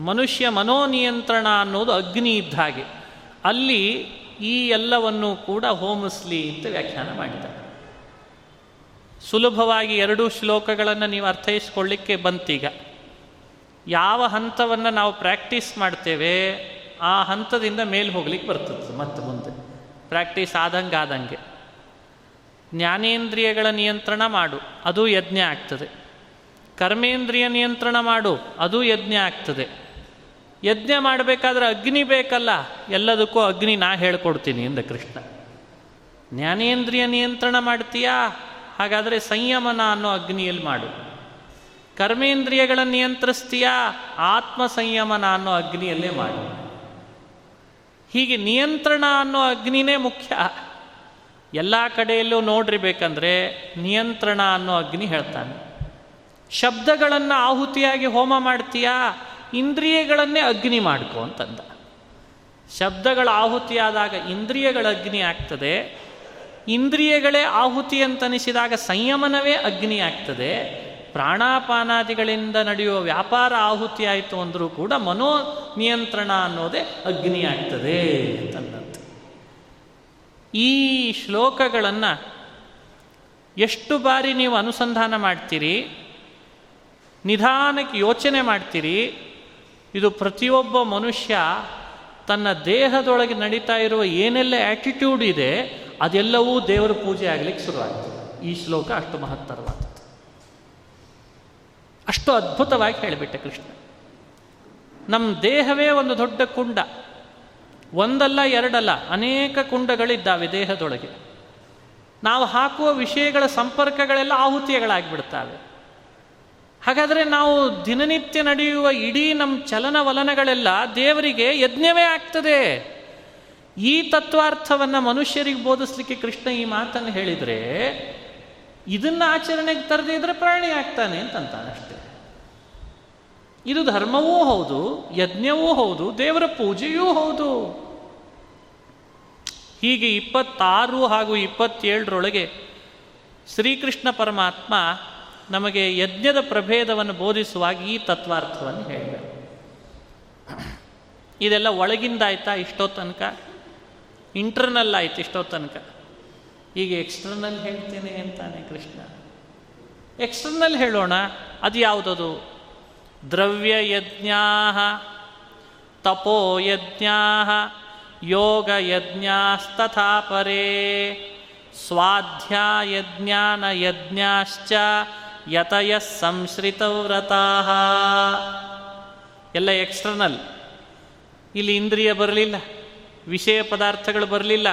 ಮನುಷ್ಯ ಮನೋನಿಯಂತ್ರಣ ಅನ್ನೋದು ಅಗ್ನಿ ಇದ್ದ ಹಾಗೆ ಅಲ್ಲಿ ಈ ಎಲ್ಲವನ್ನು ಕೂಡ ಹೋಮಿಸ್ಲಿ ಅಂತ ವ್ಯಾಖ್ಯಾನ ಮಾಡಿದ್ದಾರೆ. ಸುಲಭವಾಗಿ ಎರಡೂ ಶ್ಲೋಕಗಳನ್ನು ನೀವು ಅರ್ಥೈಸ್ಕೊಳ್ಳಿಕ್ಕೆ ಬಂತೀಗ. ಯಾವ ಹಂತವನ್ನು ನಾವು ಪ್ರಾಕ್ಟೀಸ್ ಮಾಡ್ತೇವೆ ಆ ಹಂತದಿಂದ ಮೇಲೆ ಹೋಗ್ಲಿಕ್ಕೆ ಬರ್ತದೆ. ಮತ್ತೆ ಮುಂದೆ ಪ್ರಾಕ್ಟೀಸ್ ಆದಂಗೆ ಜ್ಞಾನೇಂದ್ರಿಯಗಳ ನಿಯಂತ್ರಣ ಮಾಡು, ಅದು ಯಜ್ಞ ಆಗ್ತದೆ. ಕರ್ಮೇಂದ್ರಿಯ ನಿಯಂತ್ರಣ ಮಾಡು, ಅದು ಯಜ್ಞ ಆಗ್ತದೆ. ಯಜ್ಞ ಮಾಡಬೇಕಾದ್ರೆ ಅಗ್ನಿ ಬೇಕಲ್ಲ, ಎಲ್ಲದಕ್ಕೂ ಅಗ್ನಿ ನಾ ಹೇಳ್ಕೊಡ್ತೀನಿ ಎಂದ ಕೃಷ್ಣ. ಜ್ಞಾನೇಂದ್ರಿಯ ನಿಯಂತ್ರಣ ಮಾಡ್ತೀಯಾ, ಹಾಗಾದರೆ ಸಂಯಮನ ಅನ್ನೋ ಅಗ್ನಿಯಲ್ಲಿ ಮಾಡು. ಕರ್ಮೇಂದ್ರಿಯಗಳನ್ನು ನಿಯಂತ್ರಿಸ್ತೀಯಾ, ಆತ್ಮ ಸಂಯಮನ ಅನ್ನೋ ಅಗ್ನಿಯಲ್ಲೇ ಮಾಡು. ಹೀಗೆ ನಿಯಂತ್ರಣ ಅನ್ನೋ ಅಗ್ನಿನೇ ಮುಖ್ಯ. ಎಲ್ಲ ಕಡೆಯಲ್ಲೂ ನೋಡ್ರಿ ಬೇಕಂದರೆ ನಿಯಂತ್ರಣ ಅನ್ನೋ ಅಗ್ನಿ ಹೇಳ್ತಾನೆ. ಶಬ್ದಗಳನ್ನು ಆಹುತಿಯಾಗಿ ಹೋಮ ಮಾಡ್ತೀಯಾ, ಇಂದ್ರಿಯಗಳನ್ನೇ ಅಗ್ನಿ ಮಾಡ್ಕೊ ಅಂತಂದ. ಶಬ್ದಗಳ ಆಹುತಿಯಾದಾಗ ಇಂದ್ರಿಯಗಳ ಅಗ್ನಿ ಆಗ್ತದೆ, ಇಂದ್ರಿಯಗಳೇ ಆಹುತಿ ಅಂತನಿಸಿದಾಗ ಸಂಯಮನವೇ ಅಗ್ನಿ ಆಗ್ತದೆ. ಪ್ರಾಣಾಪಾನಾದಿಗಳಿಂದ ನಡೆಯುವ ವ್ಯಾಪಾರ ಆಹುತಿ ಆಯಿತು ಅಂದರೂ ಕೂಡ ಮನೋ ನಿಯಂತ್ರಣ ಅನ್ನೋದೇ ಅಗ್ನಿ ಆಗ್ತದೆ ಅಂತಂದಂತೆ. ಈ ಶ್ಲೋಕಗಳನ್ನು ಎಷ್ಟು ಬಾರಿ ನೀವು ಅನುಸಂಧಾನ ಮಾಡ್ತೀರಿ, ನಿಧಾನಕ್ಕೆ ಯೋಚನೆ ಮಾಡ್ತೀರಿ, ಇದು ಪ್ರತಿಯೊಬ್ಬ ಮನುಷ್ಯ ತನ್ನ ದೇಹದೊಳಗೆ ನಡೀತಾ ಇರುವ ಏನೆಲ್ಲ ಆ್ಯಟಿಟ್ಯೂಡ್ ಇದೆ ಅದೆಲ್ಲವೂ ದೇವರ ಪೂಜೆ ಆಗಲಿಕ್ಕೆ ಶುರುವಾಗ್ತದೆ. ಈ ಶ್ಲೋಕ ಅಷ್ಟು ಮಹತ್ತರವಾದ, ಅಷ್ಟು ಅದ್ಭುತವಾಗಿ ಹೇಳಿಬಿಟ್ಟೆ ಕೃಷ್ಣ. ನಮ್ಮ ದೇಹವೇ ಒಂದು ದೊಡ್ಡ ಕುಂಡ, ಒಂದಲ್ಲ ಎರಡಲ್ಲ ಅನೇಕ ಕುಂಡಗಳಿದ್ದಾವೆ ದೇಹದೊಳಗೆ. ನಾವು ಹಾಕುವ ವಿಷಯಗಳ ಸಂಪರ್ಕಗಳೆಲ್ಲ ಆಹುತಿಗಳಾಗಿಬಿಡ್ತಾವೆ. ಹಾಗಾದರೆ ನಾವು ದಿನನಿತ್ಯ ನಡೆಯುವ ಇಡೀ ನಮ್ಮ ಚಲನವಲನಗಳೆಲ್ಲ ದೇವರಿಗೆ ಯಜ್ಞವೇ ಆಗ್ತದೆ. ಈ ತತ್ವಾರ್ಥವನ್ನು ಮನುಷ್ಯರಿಗೆ ಬೋಧಿಸ್ಲಿಕ್ಕೆ ಕೃಷ್ಣ ಈ ಮಾತನ್ನು ಹೇಳಿದರೆ, ಇದನ್ನು ಆಚರಣೆಗೆ ತರದೇ ಇದ್ರೆ ಪ್ರಾಣಿ ಆಗ್ತಾನೆ ಅಂತಂತಾನಷ್ಟೆ. ಇದು ಧರ್ಮವೂ ಹೌದು, ಯಜ್ಞವೂ ಹೌದು, ದೇವರ ಪೂಜೆಯೂ ಹೌದು. ಹೀಗೆ 26 ಹಾಗೂ 27ರೊಳಗೆ ಶ್ರೀಕೃಷ್ಣ ಪರಮಾತ್ಮ ನಮಗೆ ಯಜ್ಞದ ಪ್ರಭೇದವನ್ನು ಬೋಧಿಸುವಾಗ ಈ ತತ್ವಾರ್ಥವನ್ನು ಹೇಳಿದರು. ಇದೆಲ್ಲ ಒಳಗಿಂದ ಆಯ್ತಾ ಇಷ್ಟೋ ತನಕ, ಇಂಟರ್ನಲ್ ಆಯ್ತು ಇಷ್ಟೋ ತನಕ. ಈಗ ಎಕ್ಸ್ಟರ್ನಲ್ ಹೇಳ್ತೇನೆ ಅಂತಾನೆ ಕೃಷ್ಣ. ಎಕ್ಸ್ಟರ್ನಲ್ ಹೇಳೋಣ, ಅದು ಯಾವುದದು? ದ್ರವ್ಯಯಜ್ಞ, ತಪೋಯಜ್ಞ, ಯೋಗಯಜ್ಞಸ್ತಥಾ ಪರೇ ಸ್ವಾಧ್ಯಾಯಜ್ಞಾನಯಜ್ಞಾಶ್ಚ ಯತಯ ಸಂಶ್ರಿತವ್ರತಃ. ಎಲ್ಲ ಎಕ್ಸ್ಟರ್ನಲ್. ಇಲ್ಲಿ ಇಂದ್ರಿಯ ಬರಲಿಲ್ಲ, ವಿಷಯ ಪದಾರ್ಥಗಳು ಬರಲಿಲ್ಲ,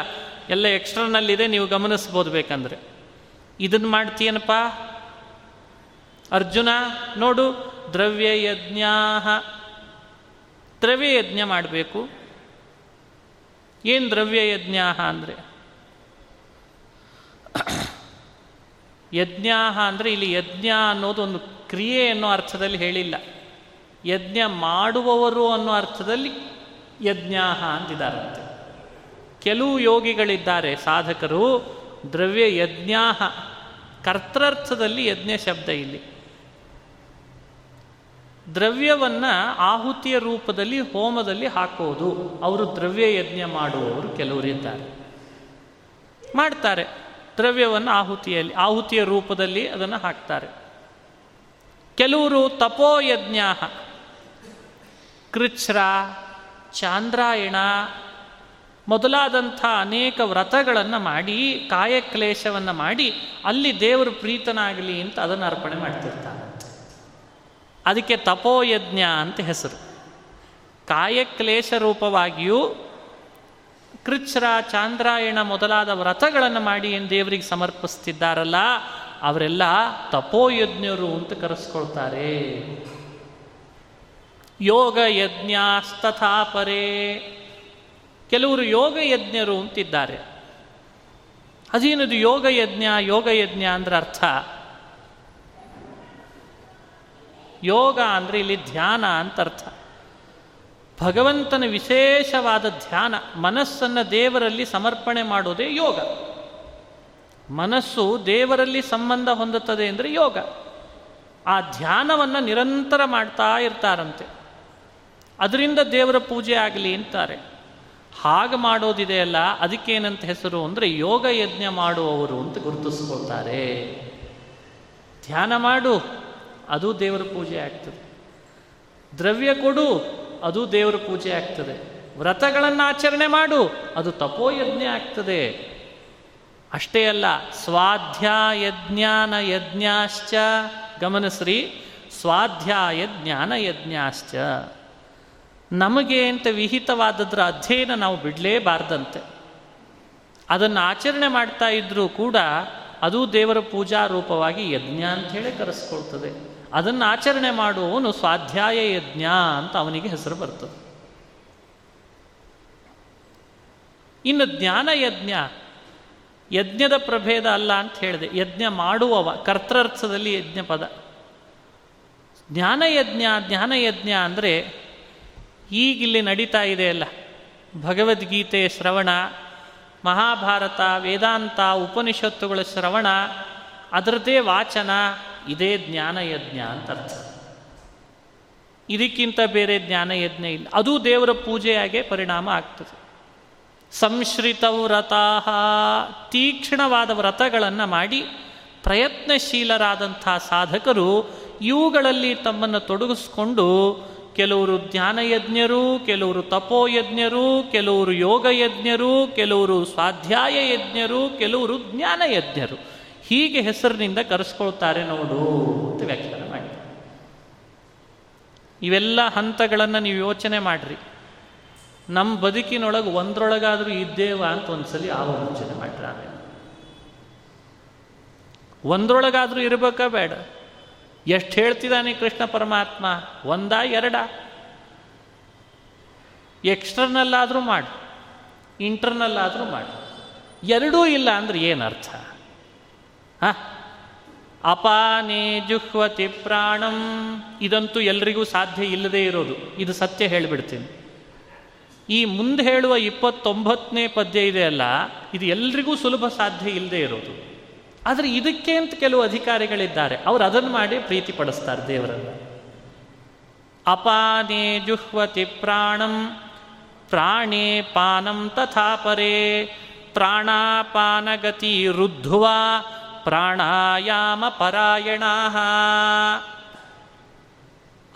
ಎಲ್ಲ ಎಕ್ಸ್ಟರ್ನಲ್ ಇದೆ. ನೀವು ಗಮನಿಸ್ಬೋದು ಬೇಕಂದರೆ. ಇದನ್ನು ಮಾಡ್ತೀಯನಪ್ಪ ಅರ್ಜುನ ನೋಡು, ದ್ರವ್ಯಯಜ್ಞ ಮಾಡಬೇಕು. ಏನು ದ್ರವ್ಯಯಜ್ಞ ಅಂದರೆ? ಯಜ್ಞ ಅಂದರೆ ಇಲ್ಲಿ ಯಜ್ಞ ಅನ್ನೋದು ಒಂದು ಕ್ರಿಯೆ ಅನ್ನೋ ಅರ್ಥದಲ್ಲಿ ಹೇಳಿಲ್ಲ, ಯಜ್ಞ ಮಾಡುವವರು ಅನ್ನೋ ಅರ್ಥದಲ್ಲಿ ಯಜ್ಞ ಅಂತಿದ್ದಾರಂತೆ. ಕೆಲವು ಯೋಗಿಗಳಿದ್ದಾರೆ ಸಾಧಕರು, ದ್ರವ್ಯಯಜ್ಞ ಕರ್ತೃರ್ಥದಲ್ಲಿ ಯಜ್ಞ ಶಬ್ದ ಇಲ್ಲಿ. ದ್ರವ್ಯವನ್ನು ಆಹುತಿಯ ರೂಪದಲ್ಲಿ ಹೋಮದಲ್ಲಿ ಹಾಕೋದು ಅವರು ದ್ರವ್ಯಯಜ್ಞ ಮಾಡುವವರು. ಕೆಲವರಿದ್ದಾರೆ, ಮಾಡ್ತಾರೆ, ದ್ರವ್ಯವನ್ನು ಆಹುತಿಯ ರೂಪದಲ್ಲಿ ಅದನ್ನು ಹಾಕ್ತಾರೆ. ಕೆಲವರು ತಪೋಯಜ್ಞ, ಕೃಚ್ಛ್ರ, ಚಾಂದ್ರಾಯಣ ಮೊದಲಾದಂಥ ಅನೇಕ ವ್ರತಗಳನ್ನು ಮಾಡಿ, ಕಾಯಕ್ಲೇಶವನ್ನು ಮಾಡಿ ಅಲ್ಲಿ ದೇವರು ಪ್ರೀತನಾಗಲಿ ಅಂತ ಅದನ್ನು ಅರ್ಪಣೆ ಮಾಡ್ತಿರ್ತಾರೆ. ಅದಕ್ಕೆ ತಪೋಯಜ್ಞ ಅಂತ ಹೆಸರು. ಕಾಯಕ್ಲೇಶ ರೂಪವಾಗಿಯೂ ಕೃಚ್ಛ್ರ, ಚಾಂದ್ರಾಯಣ ಮೊದಲಾದ ವ್ರತಗಳನ್ನು ಮಾಡಿ ಏನು ದೇವರಿಗೆ ಸಮರ್ಪಿಸ್ತಿದ್ದಾರಲ್ಲ ಅವರೆಲ್ಲ ತಪೋಯಜ್ಞರು ಅಂತ ಕರೆಸ್ಕೊಳ್ತಾರೆ. ಯೋಗಯಜ್ಞಸ್ತಥಾ ಪರೇ, ಕೆಲವರು ಯೋಗಯಜ್ಞರು ಅಂತಿದ್ದಾರೆ. ಅದೇನದು ಯೋಗಯಜ್ಞ? ಯೋಗಯಜ್ಞ ಅಂದ್ರೆ ಅರ್ಥ, ಯೋಗ ಅಂದರೆ ಇಲ್ಲಿ ಧ್ಯಾನ ಅಂತ ಅರ್ಥ. ಭಗವಂತನ ವಿಶೇಷವಾದ ಧ್ಯಾನ. ಮನಸ್ಸನ್ನು ದೇವರಲ್ಲಿ ಸಮರ್ಪಣೆ ಮಾಡೋದೇ ಯೋಗ. ಮನಸ್ಸು ದೇವರಲ್ಲಿ ಸಂಬಂಧ ಹೊಂದುತ್ತದೆ ಅಂದರೆ ಯೋಗ. ಆ ಧ್ಯಾನವನ್ನು ನಿರಂತರ ಮಾಡ್ತಾ ಇರ್ತಾರಂತೆ, ಅದರಿಂದ ದೇವರ ಪೂಜೆ ಆಗಲಿ ಅಂತಾರೆ. ಹಾಗೆ ಮಾಡೋದಿದೆಯಲ್ಲ, ಅದಕ್ಕೇನಂತ ಹೆಸರು ಅಂದರೆ ಯೋಗ ಯಜ್ಞ ಮಾಡುವವರು ಅಂತ ಗುರುತಿಸ್ಕೊಳ್ತಾರೆ. ಧ್ಯಾನ ಮಾಡು, ಅದು ದೇವರ ಪೂಜೆ ಆಗ್ತದೆ. ದ್ರವ್ಯ ಕೊಡು, ಅದು ದೇವರ ಪೂಜೆ ಆಗ್ತದೆ. ವ್ರತಗಳನ್ನು ಆಚರಣೆ ಮಾಡು, ಅದು ತಪೋಯಜ್ಞ ಆಗ್ತದೆ. ಅಷ್ಟೇ ಅಲ್ಲ, ಸ್ವಾಧ್ಯಾಯ ಜ್ಞಾನ ಯಜ್ಞಾಶ್ಚ, ಗಮನಶ್ರೀ, ಸ್ವಾಧ್ಯಾಯ ಜ್ಞಾನ ಯಜ್ಞಾಶ್ಚ. ನಮಗೆ ಅಂತ ವಿಹಿತವಾದದ್ರ ಅಧ್ಯಯನ ನಾವು ಬಿಡಲೇಬಾರ್ದಂತೆ. ಅದನ್ನು ಆಚರಣೆ ಮಾಡ್ತಾ ಇದ್ರೂ ಕೂಡ ಅದು ದೇವರ ಪೂಜಾ ರೂಪವಾಗಿ ಯಜ್ಞ ಅಂಥೇಳಿ ಕರೆಸ್ಕೊಳ್ತದೆ. ಅದನ್ನು ಆಚರಣೆ ಮಾಡುವವನು ಸ್ವಾಧ್ಯಾಯ ಯಜ್ಞ ಅಂತ ಅವನಿಗೆ ಹೆಸರು ಬರ್ತದೆ. ಇನ್ನು ಜ್ಞಾನಯಜ್ಞ, ಯಜ್ಞದ ಪ್ರಭೇದ ಅಲ್ಲ ಅಂತ ಹೇಳಿದೆ. ಯಜ್ಞ ಮಾಡುವವ, ಕರ್ತರ್ಥದಲ್ಲಿ ಯಜ್ಞ ಪದ. ಜ್ಞಾನಯಜ್ಞ, ಜ್ಞಾನಯಜ್ಞ ಅಂದರೆ ಈಗಿಲ್ಲಿ ನಡೀತಾ ಇದೆಯಲ್ಲ, ಭಗವದ್ಗೀತೆ ಶ್ರವಣ, ಮಹಾಭಾರತ, ವೇದಾಂತ, ಉಪನಿಷತ್ತುಗಳ ಶ್ರವಣ, ಅದರದ್ದೇ ವಾಚನ, ಇದೇ ಜ್ಞಾನಯಜ್ಞ ಅಂತ ಅರ್ಥ. ಇದಕ್ಕಿಂತ ಬೇರೆ ಜ್ಞಾನಯಜ್ಞ ಇಲ್ಲ. ಅದು ದೇವರ ಪೂಜೆಯಾಗೆ ಪರಿಣಾಮ ಆಗ್ತದೆ. ಸಂಶ್ರಿತ ವ್ರತಃ, ತೀಕ್ಷ್ಣವಾದ ವ್ರತಗಳನ್ನು ಮಾಡಿ ಪ್ರಯತ್ನಶೀಲರಾದಂಥ ಸಾಧಕರು ಇವುಗಳಲ್ಲಿ ತಮ್ಮನ್ನು ತೊಡಗಿಸ್ಕೊಂಡು ಕೆಲವರು ಜ್ಞಾನಯಜ್ಞರು, ಕೆಲವರು ತಪೋಯಜ್ಞರು, ಕೆಲವರು ಯೋಗಯಜ್ಞರು, ಕೆಲವರು ಸ್ವಾಧ್ಯಾಯ ಯಜ್ಞರು, ಕೆಲವರು ಜ್ಞಾನಯಜ್ಞರು, ಹೀಗೆ ಹೆಸರಿನಿಂದ ಕರೆಸ್ಕೊಳ್ತಾರೆ ನೋಡು ಅಂತ ವ್ಯಾಖ್ಯಾನ ಮಾಡಿ. ಇವೆಲ್ಲ ಹಂತಗಳನ್ನು ನೀವು ಯೋಚನೆ ಮಾಡಿರಿ. ನಮ್ಮ ಬದುಕಿನೊಳಗೆ ಒಂದರೊಳಗಾದರೂ ಇದ್ದೇವ ಅಂತ ಒಂದ್ಸಲಿ ಆಲೋಚನೆ ಮಾಡ್ರಿ. ಆಮೇಲೆ ಒಂದರೊಳಗಾದರೂ ಇರಬೇಕಾ ಬೇಡ? ಎಷ್ಟು ಹೇಳ್ತಿದ್ದಾನೆ ಕೃಷ್ಣ ಪರಮಾತ್ಮ? ಒಂದ ಎರಡ? ಎಕ್ಸ್ಟರ್ನಲ್ ಆದರೂ ಮಾಡು, ಇಂಟರ್ನಲ್ ಆದರೂ ಮಾಡು. ಎರಡೂ ಇಲ್ಲ ಅಂದರೆ ಏನರ್ಥ? ಅಪಾನೇ ಜುಹ್ವತಿ ಪ್ರಾಣಂ, ಇದಂತೂ ಎಲ್ರಿಗೂ ಸಾಧ್ಯ ಇಲ್ಲದೇ ಇರೋದು, ಇದು ಸತ್ಯ ಹೇಳಿಬಿಡ್ತೀನಿ. ಈ ಮುಂದೆ ಹೇಳುವ 29ನೇ ಪದ್ಯ ಇದೆಯಲ್ಲ, ಇದು ಎಲ್ರಿಗೂ ಸುಲಭ ಸಾಧ್ಯ ಇಲ್ಲದೆ ಇರೋದು. ಆದರೆ ಇದಕ್ಕೆ ಅಂತ ಕೆಲವು ಅಧಿಕಾರಿಗಳಿದ್ದಾರೆ, ಅವರು ಅದನ್ನು ಮಾಡಿ ಪ್ರೀತಿ ಪಡಿಸ್ತಾರೆ ದೇವರನ್ನು. ಅಪಾನೇ ಜುಹ್ವತಿ ಪ್ರಾಣಂ, ಪ್ರಾಣೇ ಪಾನಂ ತಥಾಪರೇ, ಪ್ರಾಣಾಪಾನಗತಿ ರುದ್ಧ್ವಾ ಪ್ರಾಣಾಯಾಮ ಪರಾಯಣಾಃ.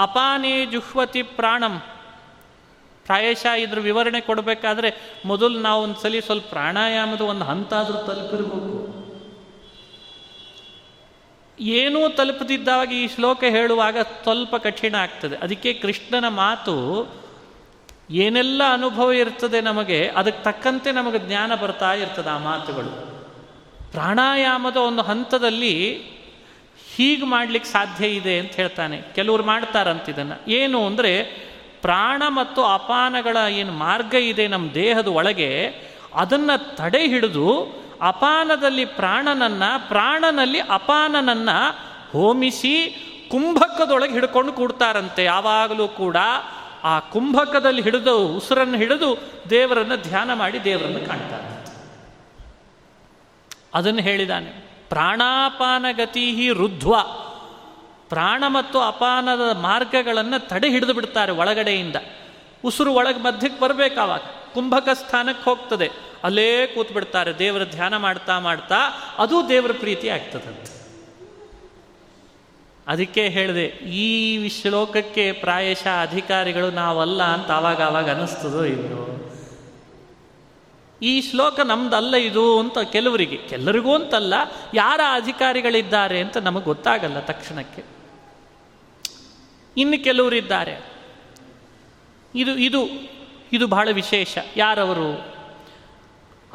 ಅಪಾನೇ ಜುಹ್ವತಿ ಪ್ರಾಣಂ, ಪ್ರಾಯಶಃ ಇದ್ರ ವಿವರಣೆ ಕೊಡಬೇಕಾದ್ರೆ ಮೊದಲು ನಾವು ಒಂದ್ಸಲಿ ಸ್ವಲ್ಪ ಪ್ರಾಣಾಯಾಮದ ಒಂದು ಹಂತ ಆದರೂ ತಲುಪಿರಬೇಕು. ಏನೂ ತಲುಪದಿದ್ದಾಗಿ ಈ ಶ್ಲೋಕ ಹೇಳುವಾಗ ಸ್ವಲ್ಪ ಕಠಿಣ ಆಗ್ತದೆ. ಅದಕ್ಕೆ ಕೃಷ್ಣನ ಮಾತು, ಏನೆಲ್ಲ ಅನುಭವ ಇರ್ತದೆ ನಮಗೆ, ಅದಕ್ಕೆ ತಕ್ಕಂತೆ ನಮಗೆ ಜ್ಞಾನ ಬರ್ತಾ ಇರ್ತದೆ. ಆ ಮಾತುಗಳು ಪ್ರಾಣಾಯಾಮದ ಒಂದು ಹಂತದಲ್ಲಿ ಹೀಗೆ ಮಾಡಲಿಕ್ಕೆ ಸಾಧ್ಯ ಇದೆ ಅಂತ ಹೇಳ್ತಾನೆ. ಕೆಲವರು ಮಾಡ್ತಾರಂತ ಇದನ್ನು. ಏನು ಅಂದರೆ, ಪ್ರಾಣ ಮತ್ತು ಅಪಾನಗಳ ಏನು ಮಾರ್ಗ ಇದೆ ನಮ್ಮ ದೇಹದ ಒಳಗೆ, ಅದನ್ನು ತಡೆ ಹಿಡಿದು ಅಪಾನದಲ್ಲಿ ಪ್ರಾಣನನ್ನು, ಪ್ರಾಣನಲ್ಲಿ ಅಪಾನನನ್ನು ಹೋಮಿಸಿ ಕುಂಭಕದೊಳಗೆ ಹಿಡ್ಕೊಂಡು ಕೂಡ್ತಾರಂತೆ ಯಾವಾಗಲೂ ಕೂಡ. ಆ ಕುಂಭಕದಲ್ಲಿ ಹಿಡಿದು, ಉಸಿರನ್ನು ಹಿಡಿದು ದೇವರನ್ನು ಧ್ಯಾನ ಮಾಡಿ ದೇವರನ್ನು ಕಾಣ್ತಾರಂತೆ. ಅದನ್ನು ಹೇಳಿದಾನೆ. ಪ್ರಾಣಾಪಾನಗತಿ ರುದ್ಧ್ವ, ಪ್ರಾಣ ಮತ್ತು ಅಪಾನದ ಮಾರ್ಗಗಳನ್ನು ತಡೆ ಹಿಡಿದು ಬಿಡ್ತಾರೆ ಒಳಗಡೆಯಿಂದ. ಉಸಿರು ಒಳಗೆ ಮಧ್ಯಕ್ಕೆ ಬರಬೇಕಾವಾಗ ಕುಂಭಕ ಸ್ಥಾನಕ್ಕೆ ಹೋಗ್ತದೆ, ಅಲ್ಲೇ ಕೂತ್ ಬಿಡ್ತಾರೆ ದೇವರ ಧ್ಯಾನ ಮಾಡ್ತಾ ಮಾಡ್ತಾ. ಅದು ದೇವರ ಪ್ರೀತಿ ಆಗ್ತದಂತೆ. ಅದಕ್ಕೆ ಹೇಳಿದೆ, ಈ ಶ್ಲೋಕಕ್ಕೆ ಪ್ರಾಯಶಃ ಅಧಿಕಾರಿಗಳು ನಾವಲ್ಲ ಅಂತ ಆವಾಗ ಅನ್ನಿಸ್ತದೋ ಇಲ್ಲೋ. ಈ ಶ್ಲೋಕ ನಮ್ದಲ್ಲ ಇದು ಅಂತ ಕೆಲವರಿಗೆ, ಎಲ್ಲರಿಗೂ ಅಂತಲ್ಲ, ಯಾರ ಅಧಿಕಾರಿಗಳಿದ್ದಾರೆ ಅಂತ ನಮಗೆ ಗೊತ್ತಾಗಲ್ಲ ತಕ್ಷಣಕ್ಕೆ. ಇನ್ನು ಕೆಲವರಿದ್ದಾರೆ, ಇದು ಇದು ಇದು ಬಹಳ ವಿಶೇಷ. ಯಾರವರು?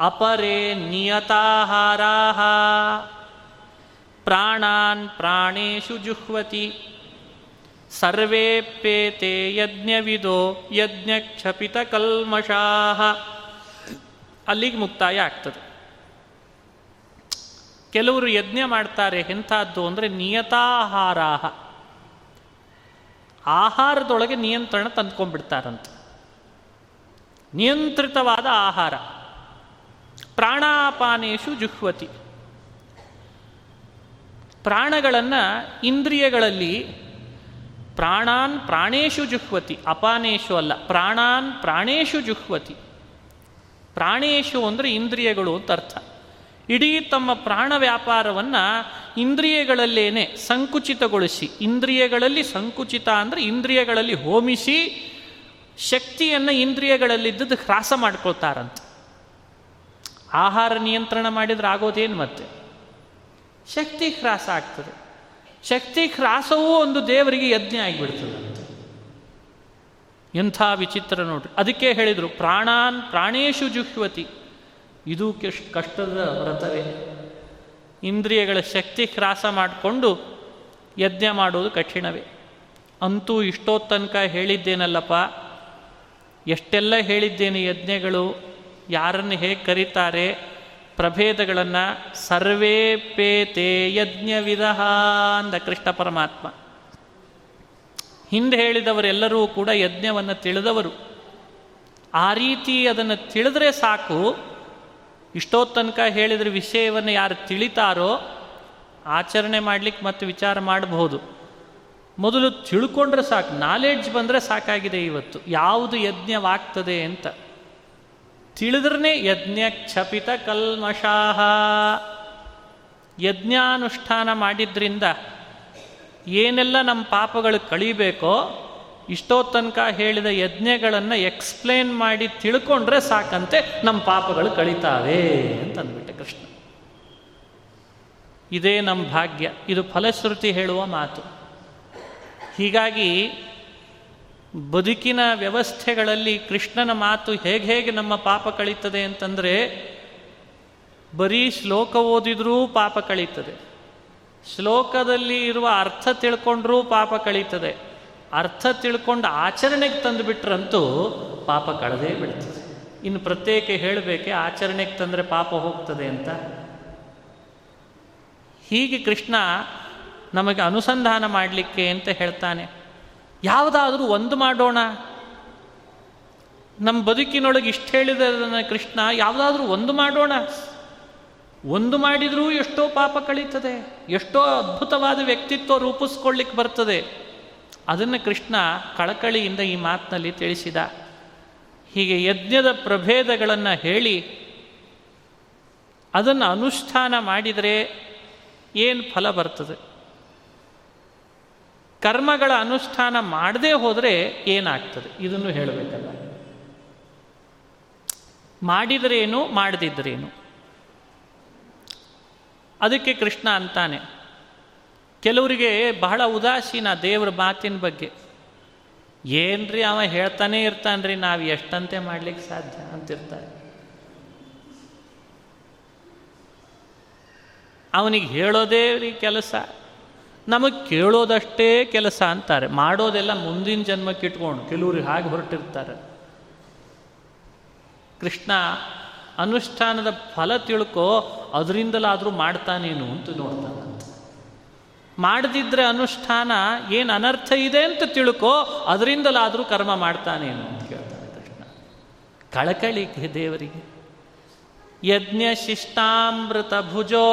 ಅಪರೇ ನಿಯತಾಹಾರಾಃ ಪ್ರಾಣಾನ್ ಪ್ರಾಣೇಷು ಜುಹ್ವತಿ, ಸರ್ವೇಪ್ಯೇತೇ ಯಜ್ಞವಿದೋ ಯಜ್ಞಕ್ಷಪಿತ ಕಲ್ಮಷಾಃ. ಅಲ್ಲಿಗೆ ಮುಕ್ತಾಯ ಆಗ್ತದೆ. ಕೆಲವರು ಯಜ್ಞ ಮಾಡ್ತಾರೆ, ಎಂಥದ್ದು ಅಂದರೆ ನಿಯತಾಹಾರಾಹ, ಆಹಾರದೊಳಗೆ ನಿಯಂತ್ರಣ ತಂದ್ಕೊಂಡ್ಬಿಡ್ತಾರಂತೆ. ನಿಯಂತ್ರಿತವಾದ ಆಹಾರ. ಪ್ರಾಣಾಪಾನೇಶು ಜುಹ್ವತಿ. ಪ್ರಾಣಗಳನ್ನು ಇಂದ್ರಿಯಗಳಲ್ಲಿ ಪ್ರಾಣಾನ್ ಪ್ರಾಣೇಶು ಜುಹ್ವತಿ, ಅಪಾನೇಶು ಅಲ್ಲ, ಪ್ರಾಣಾನ್ ಪ್ರಾಣೇಶು ಜುಹ್ವತಿ. ಪ್ರಾಣೇಶು ಅಂದರೆ ಇಂದ್ರಿಯಗಳು ಅಂತ ಅರ್ಥ. ಇಡೀ ತಮ್ಮ ಪ್ರಾಣ ವ್ಯಾಪಾರವನ್ನು ಇಂದ್ರಿಯಗಳಲ್ಲೇನೆ ಸಂಕುಚಿತಗೊಳಿಸಿ, ಇಂದ್ರಿಯಗಳಲ್ಲಿ ಸಂಕುಚಿತ ಅಂದರೆ ಇಂದ್ರಿಯಗಳಲ್ಲಿ ಹೋಮಿಸಿ ಶಕ್ತಿಯನ್ನು ಇಂದ್ರಿಯಗಳಲ್ಲಿದ್ದದ್ದು ಹ್ರಾಸ ಮಾಡ್ಕೊಳ್ತಾರಂತೆ. ಆಹಾರ ನಿಯಂತ್ರಣ ಮಾಡಿದರೆ ಆಗೋದೇನು ಮತ್ತೆ? ಶಕ್ತಿ ಹ್ರಾಸ ಆಗ್ತದೆ. ಶಕ್ತಿ ಹ್ರಾಸವೂ ಒಂದು ದೇವರಿಗೆ ಯಜ್ಞ ಆಗಿಬಿಡ್ತದೆ. ಎಂಥ ವಿಚಿತ್ರ ನೋಡ್ರಿ. ಅದಕ್ಕೆ ಹೇಳಿದರು ಪ್ರಾಣಾನ್ ಪ್ರಾಣೇಶು ಜುಹ್ವತಿ. ಇದು ಕಷ್ಟದ ವ್ರತವೇ. ಇಂದ್ರಿಯಗಳ ಶಕ್ತಿ ಹ್ರಾಸ ಮಾಡಿಕೊಂಡು ಯಜ್ಞ ಮಾಡೋದು ಕಠಿಣವೇ. ಅಂತೂ ಇಷ್ಟೋ ತನಕ ಹೇಳಿದ್ದೇನಲ್ಲಪ್ಪ, ಎಷ್ಟೆಲ್ಲ ಹೇಳಿದ್ದೇನೆ. ಯಜ್ಞಗಳು ಯಾರನ್ನು ಹೇಗೆ ಕರೀತಾರೆ, ಪ್ರಭೇದಗಳನ್ನು. ಸರ್ವೇ ಪೇತೇ ಯಜ್ಞವಿಧ ಅಂದ ಕೃಷ್ಣ ಪರಮಾತ್ಮ. ಹಿಂದೆ ಹೇಳಿದವರೆಲ್ಲರೂ ಕೂಡ ಯಜ್ಞವನ್ನು ತಿಳಿದವರು. ಆ ರೀತಿ ಅದನ್ನು ತಿಳಿದ್ರೆ ಸಾಕು. ಇಷ್ಟೋ ತನಕ ಹೇಳಿದರೆ ವಿಷಯವನ್ನು ಯಾರು ತಿಳಿತಾರೋ ಆಚರಣೆ ಮಾಡಲಿಕ್ಕೆ ಮತ್ತು ವಿಚಾರ ಮಾಡಬಹುದು. ಮೊದಲು ತಿಳ್ಕೊಂಡ್ರೆ ಸಾಕು, ನಾಲೆಡ್ಜ್ ಬಂದರೆ ಸಾಕಾಗಿದೆ. ಇವತ್ತು ಯಾವುದು ಯಜ್ಞವಾಗ್ತದೆ ಅಂತ ತಿಳಿದ್ರೇ ಯಜ್ಞ ಕ್ಷಪಿತ ಕಲ್ಮಷಾಹ. ಯಜ್ಞಾನುಷ್ಠಾನ ಮಾಡಿದ್ರಿಂದ ಏನೆಲ್ಲ ನಮ್ಮ ಪಾಪಗಳು ಕಳೀಬೇಕೋ ಇಷ್ಟೋ ತನಕ ಹೇಳಿದ ಯಜ್ಞಗಳನ್ನು ಎಕ್ಸ್ಪ್ಲೇನ್ ಮಾಡಿ ತಿಳ್ಕೊಂಡ್ರೆ ಸಾಕಂತೆ, ನಮ್ಮ ಪಾಪಗಳು ಕಳೀತಾವೆ ಅಂತ ಅಂದ್ಬಿಟ್ಟೆ ಕೃಷ್ಣ. ಇದೇ ನಮ್ಮ ಭಾಗ್ಯ. ಇದು ಫಲಶ್ರುತಿ ಹೇಳುವ ಮಾತು. ಹೀಗಾಗಿ ಬದುಕಿನ ವ್ಯವಸ್ಥೆಗಳಲ್ಲಿ ಕೃಷ್ಣನ ಮಾತು ಹೇಗೆ ಹೇಗೆ ನಮ್ಮ ಪಾಪ ಕಳೀತದೆ ಅಂತಂದರೆ, ಬರೀ ಶ್ಲೋಕ ಓದಿದ್ರೂ ಪಾಪ ಕಳೀತದೆ, ಶ್ಲೋಕದಲ್ಲಿ ಇರುವ ಅರ್ಥ ತಿಳ್ಕೊಂಡ್ರೂ ಪಾಪ ಕಳೀತದೆ, ಅರ್ಥ ತಿಳ್ಕೊಂಡು ಆಚರಣೆಗೆ ತಂದುಬಿಟ್ರಂತೂ ಪಾಪ ಕಳೆದೇ ಬಿಡ್ತದೆ. ಇನ್ನು ಪ್ರತ್ಯೇಕ ಹೇಳಬೇಕೆ ಆಚರಣೆಗೆ ತಂದರೆ ಪಾಪ ಹೋಗ್ತದೆ ಅಂತ? ಹೀಗೆ ಕೃಷ್ಣ ನಮಗೆ ಅನುಸಂಧಾನ ಮಾಡಲಿಕ್ಕೆ ಅಂತ ಹೇಳ್ತಾನೆ. ಯಾವುದಾದ್ರೂ ಒಂದು ಮಾಡೋಣ. ನಮ್ಮ ಬದುಕಿನೊಳಗೆ ಇಷ್ಟು ಹೇಳಿದ ಕೃಷ್ಣ, ಯಾವುದಾದ್ರೂ ಒಂದು ಮಾಡೋಣ. ಒಂದು ಮಾಡಿದರೂ ಎಷ್ಟೋ ಪಾಪ ಕಳೀತದೆ, ಎಷ್ಟೋ ಅದ್ಭುತವಾದ ವ್ಯಕ್ತಿತ್ವ ರೂಪಿಸ್ಕೊಳ್ಳಿಕ್ಕೆ ಬರ್ತದೆ. ಅದನ್ನು ಕೃಷ್ಣ ಕಳಕಳಿಯಿಂದ ಈ ಮಾತಿನಲ್ಲಿ ತಿಳಿಸಿದ. ಹೀಗೆ ಯಜ್ಞದ ಪ್ರಭೇದಗಳನ್ನು ಹೇಳಿ ಅದನ್ನು ಅನುಷ್ಠಾನ ಮಾಡಿದರೆ ಏನು ಫಲ ಬರ್ತದೆ, ಕರ್ಮಗಳ ಅನುಷ್ಠಾನ ಮಾಡದೇ ಹೋದರೆ ಏನಾಗ್ತದೆ, ಇದನ್ನು ಹೇಳಬೇಕಲ್ಲ. ಮಾಡಿದ್ರೇನು ಮಾಡದಿದ್ರೇನು. ಅದಕ್ಕೆ ಕೃಷ್ಣ ಅಂತಾನೆ, ಕೆಲವರಿಗೆ ಬಹಳ ಉದಾಸೀನ ದೇವ್ರ ಮಾತಿನ ಬಗ್ಗೆ. ಏನ್ರಿ ಅವ ಹೇಳ್ತಾನೆ ಇರ್ತಾನ್ರಿ, ನಾವು ಎಷ್ಟಂತೆ ಮಾಡ್ಲಿಕ್ಕೆ ಸಾಧ್ಯ ಅಂತಿರ್ತಾರೆ. ಅವನಿಗೆ ಹೇಳೋದೇ ರೀ ಕೆಲಸ, ನಮಗೆ ಕೇಳೋದಷ್ಟೇ ಕೆಲಸ ಅಂತಾರೆ. ಮಾಡೋದೆಲ್ಲ ಮುಂದಿನ ಜನ್ಮಕ್ಕೆ ಇಟ್ಕೊಂಡು ಕೆಲವ್ರಿಗೆ ಹಾಗೆ ಹೊರಟಿರ್ತಾರೆ. ಕೃಷ್ಣ ಅನುಷ್ಠಾನದ ಫಲ ತಿಳ್ಕೋ, ಅದರಿಂದಲಾದರೂ ಮಾಡ್ತಾನೇನು ಅಂತ ನೋಡ್ತಾನೆ. ಮಾಡದಿದ್ದರೆ ಅನುಷ್ಠಾನ ಏನು ಅನರ್ಥ ಇದೆ ಅಂತ ತಿಳ್ಕೋ, ಅದರಿಂದಲಾದರೂ ಕರ್ಮ ಮಾಡ್ತಾನೇನು ಅಂತ ಹೇಳ್ತಾನೆ ಕೃಷ್ಣ. ಕಳಕಳಿ ದೇವರಿಗೆ. ಯಜ್ಞ ಶಿಷ್ಟಾಮೃತ ಭುಜೋ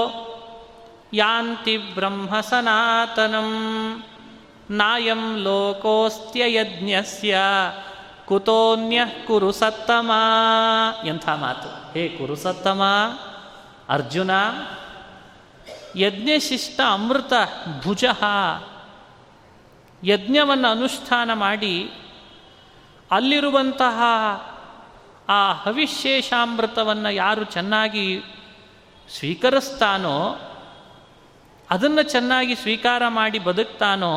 ಯಾಂತಿ ಬ್ರಹ್ಮ ಸನಾತನಂ ನಾಯಂ ಲೋಕೋಸ್ತ್ಯಯಜ್ಞಸ್ಯ ಕುತೋನ್ಯಃ ಕುರು ಸತ್ತಮ. ಎಂಥ ಮಾತು! ಹೇ ಕುರುಸತ್ತಮ ಅರ್ಜುನ, ಯಜ್ಞಶಿಷ್ಟ ಅಮೃತ ಭುಜ, ಯಜ್ಞವನ್ನು ಅನುಷ್ಠಾನ ಮಾಡಿ ಅಲ್ಲಿರುವಂತಹ ಆ ಹವಿಶೇಷಾಮೃತವನ್ನು ಯಾರು ಚೆನ್ನಾಗಿ ಸ್ವೀಕರಿಸ್ತಾನೋ, ಅದನ್ನು ಚೆನ್ನಾಗಿ ಸ್ವೀಕಾರ ಮಾಡಿ ಬದುಕ್ತಾನೋ,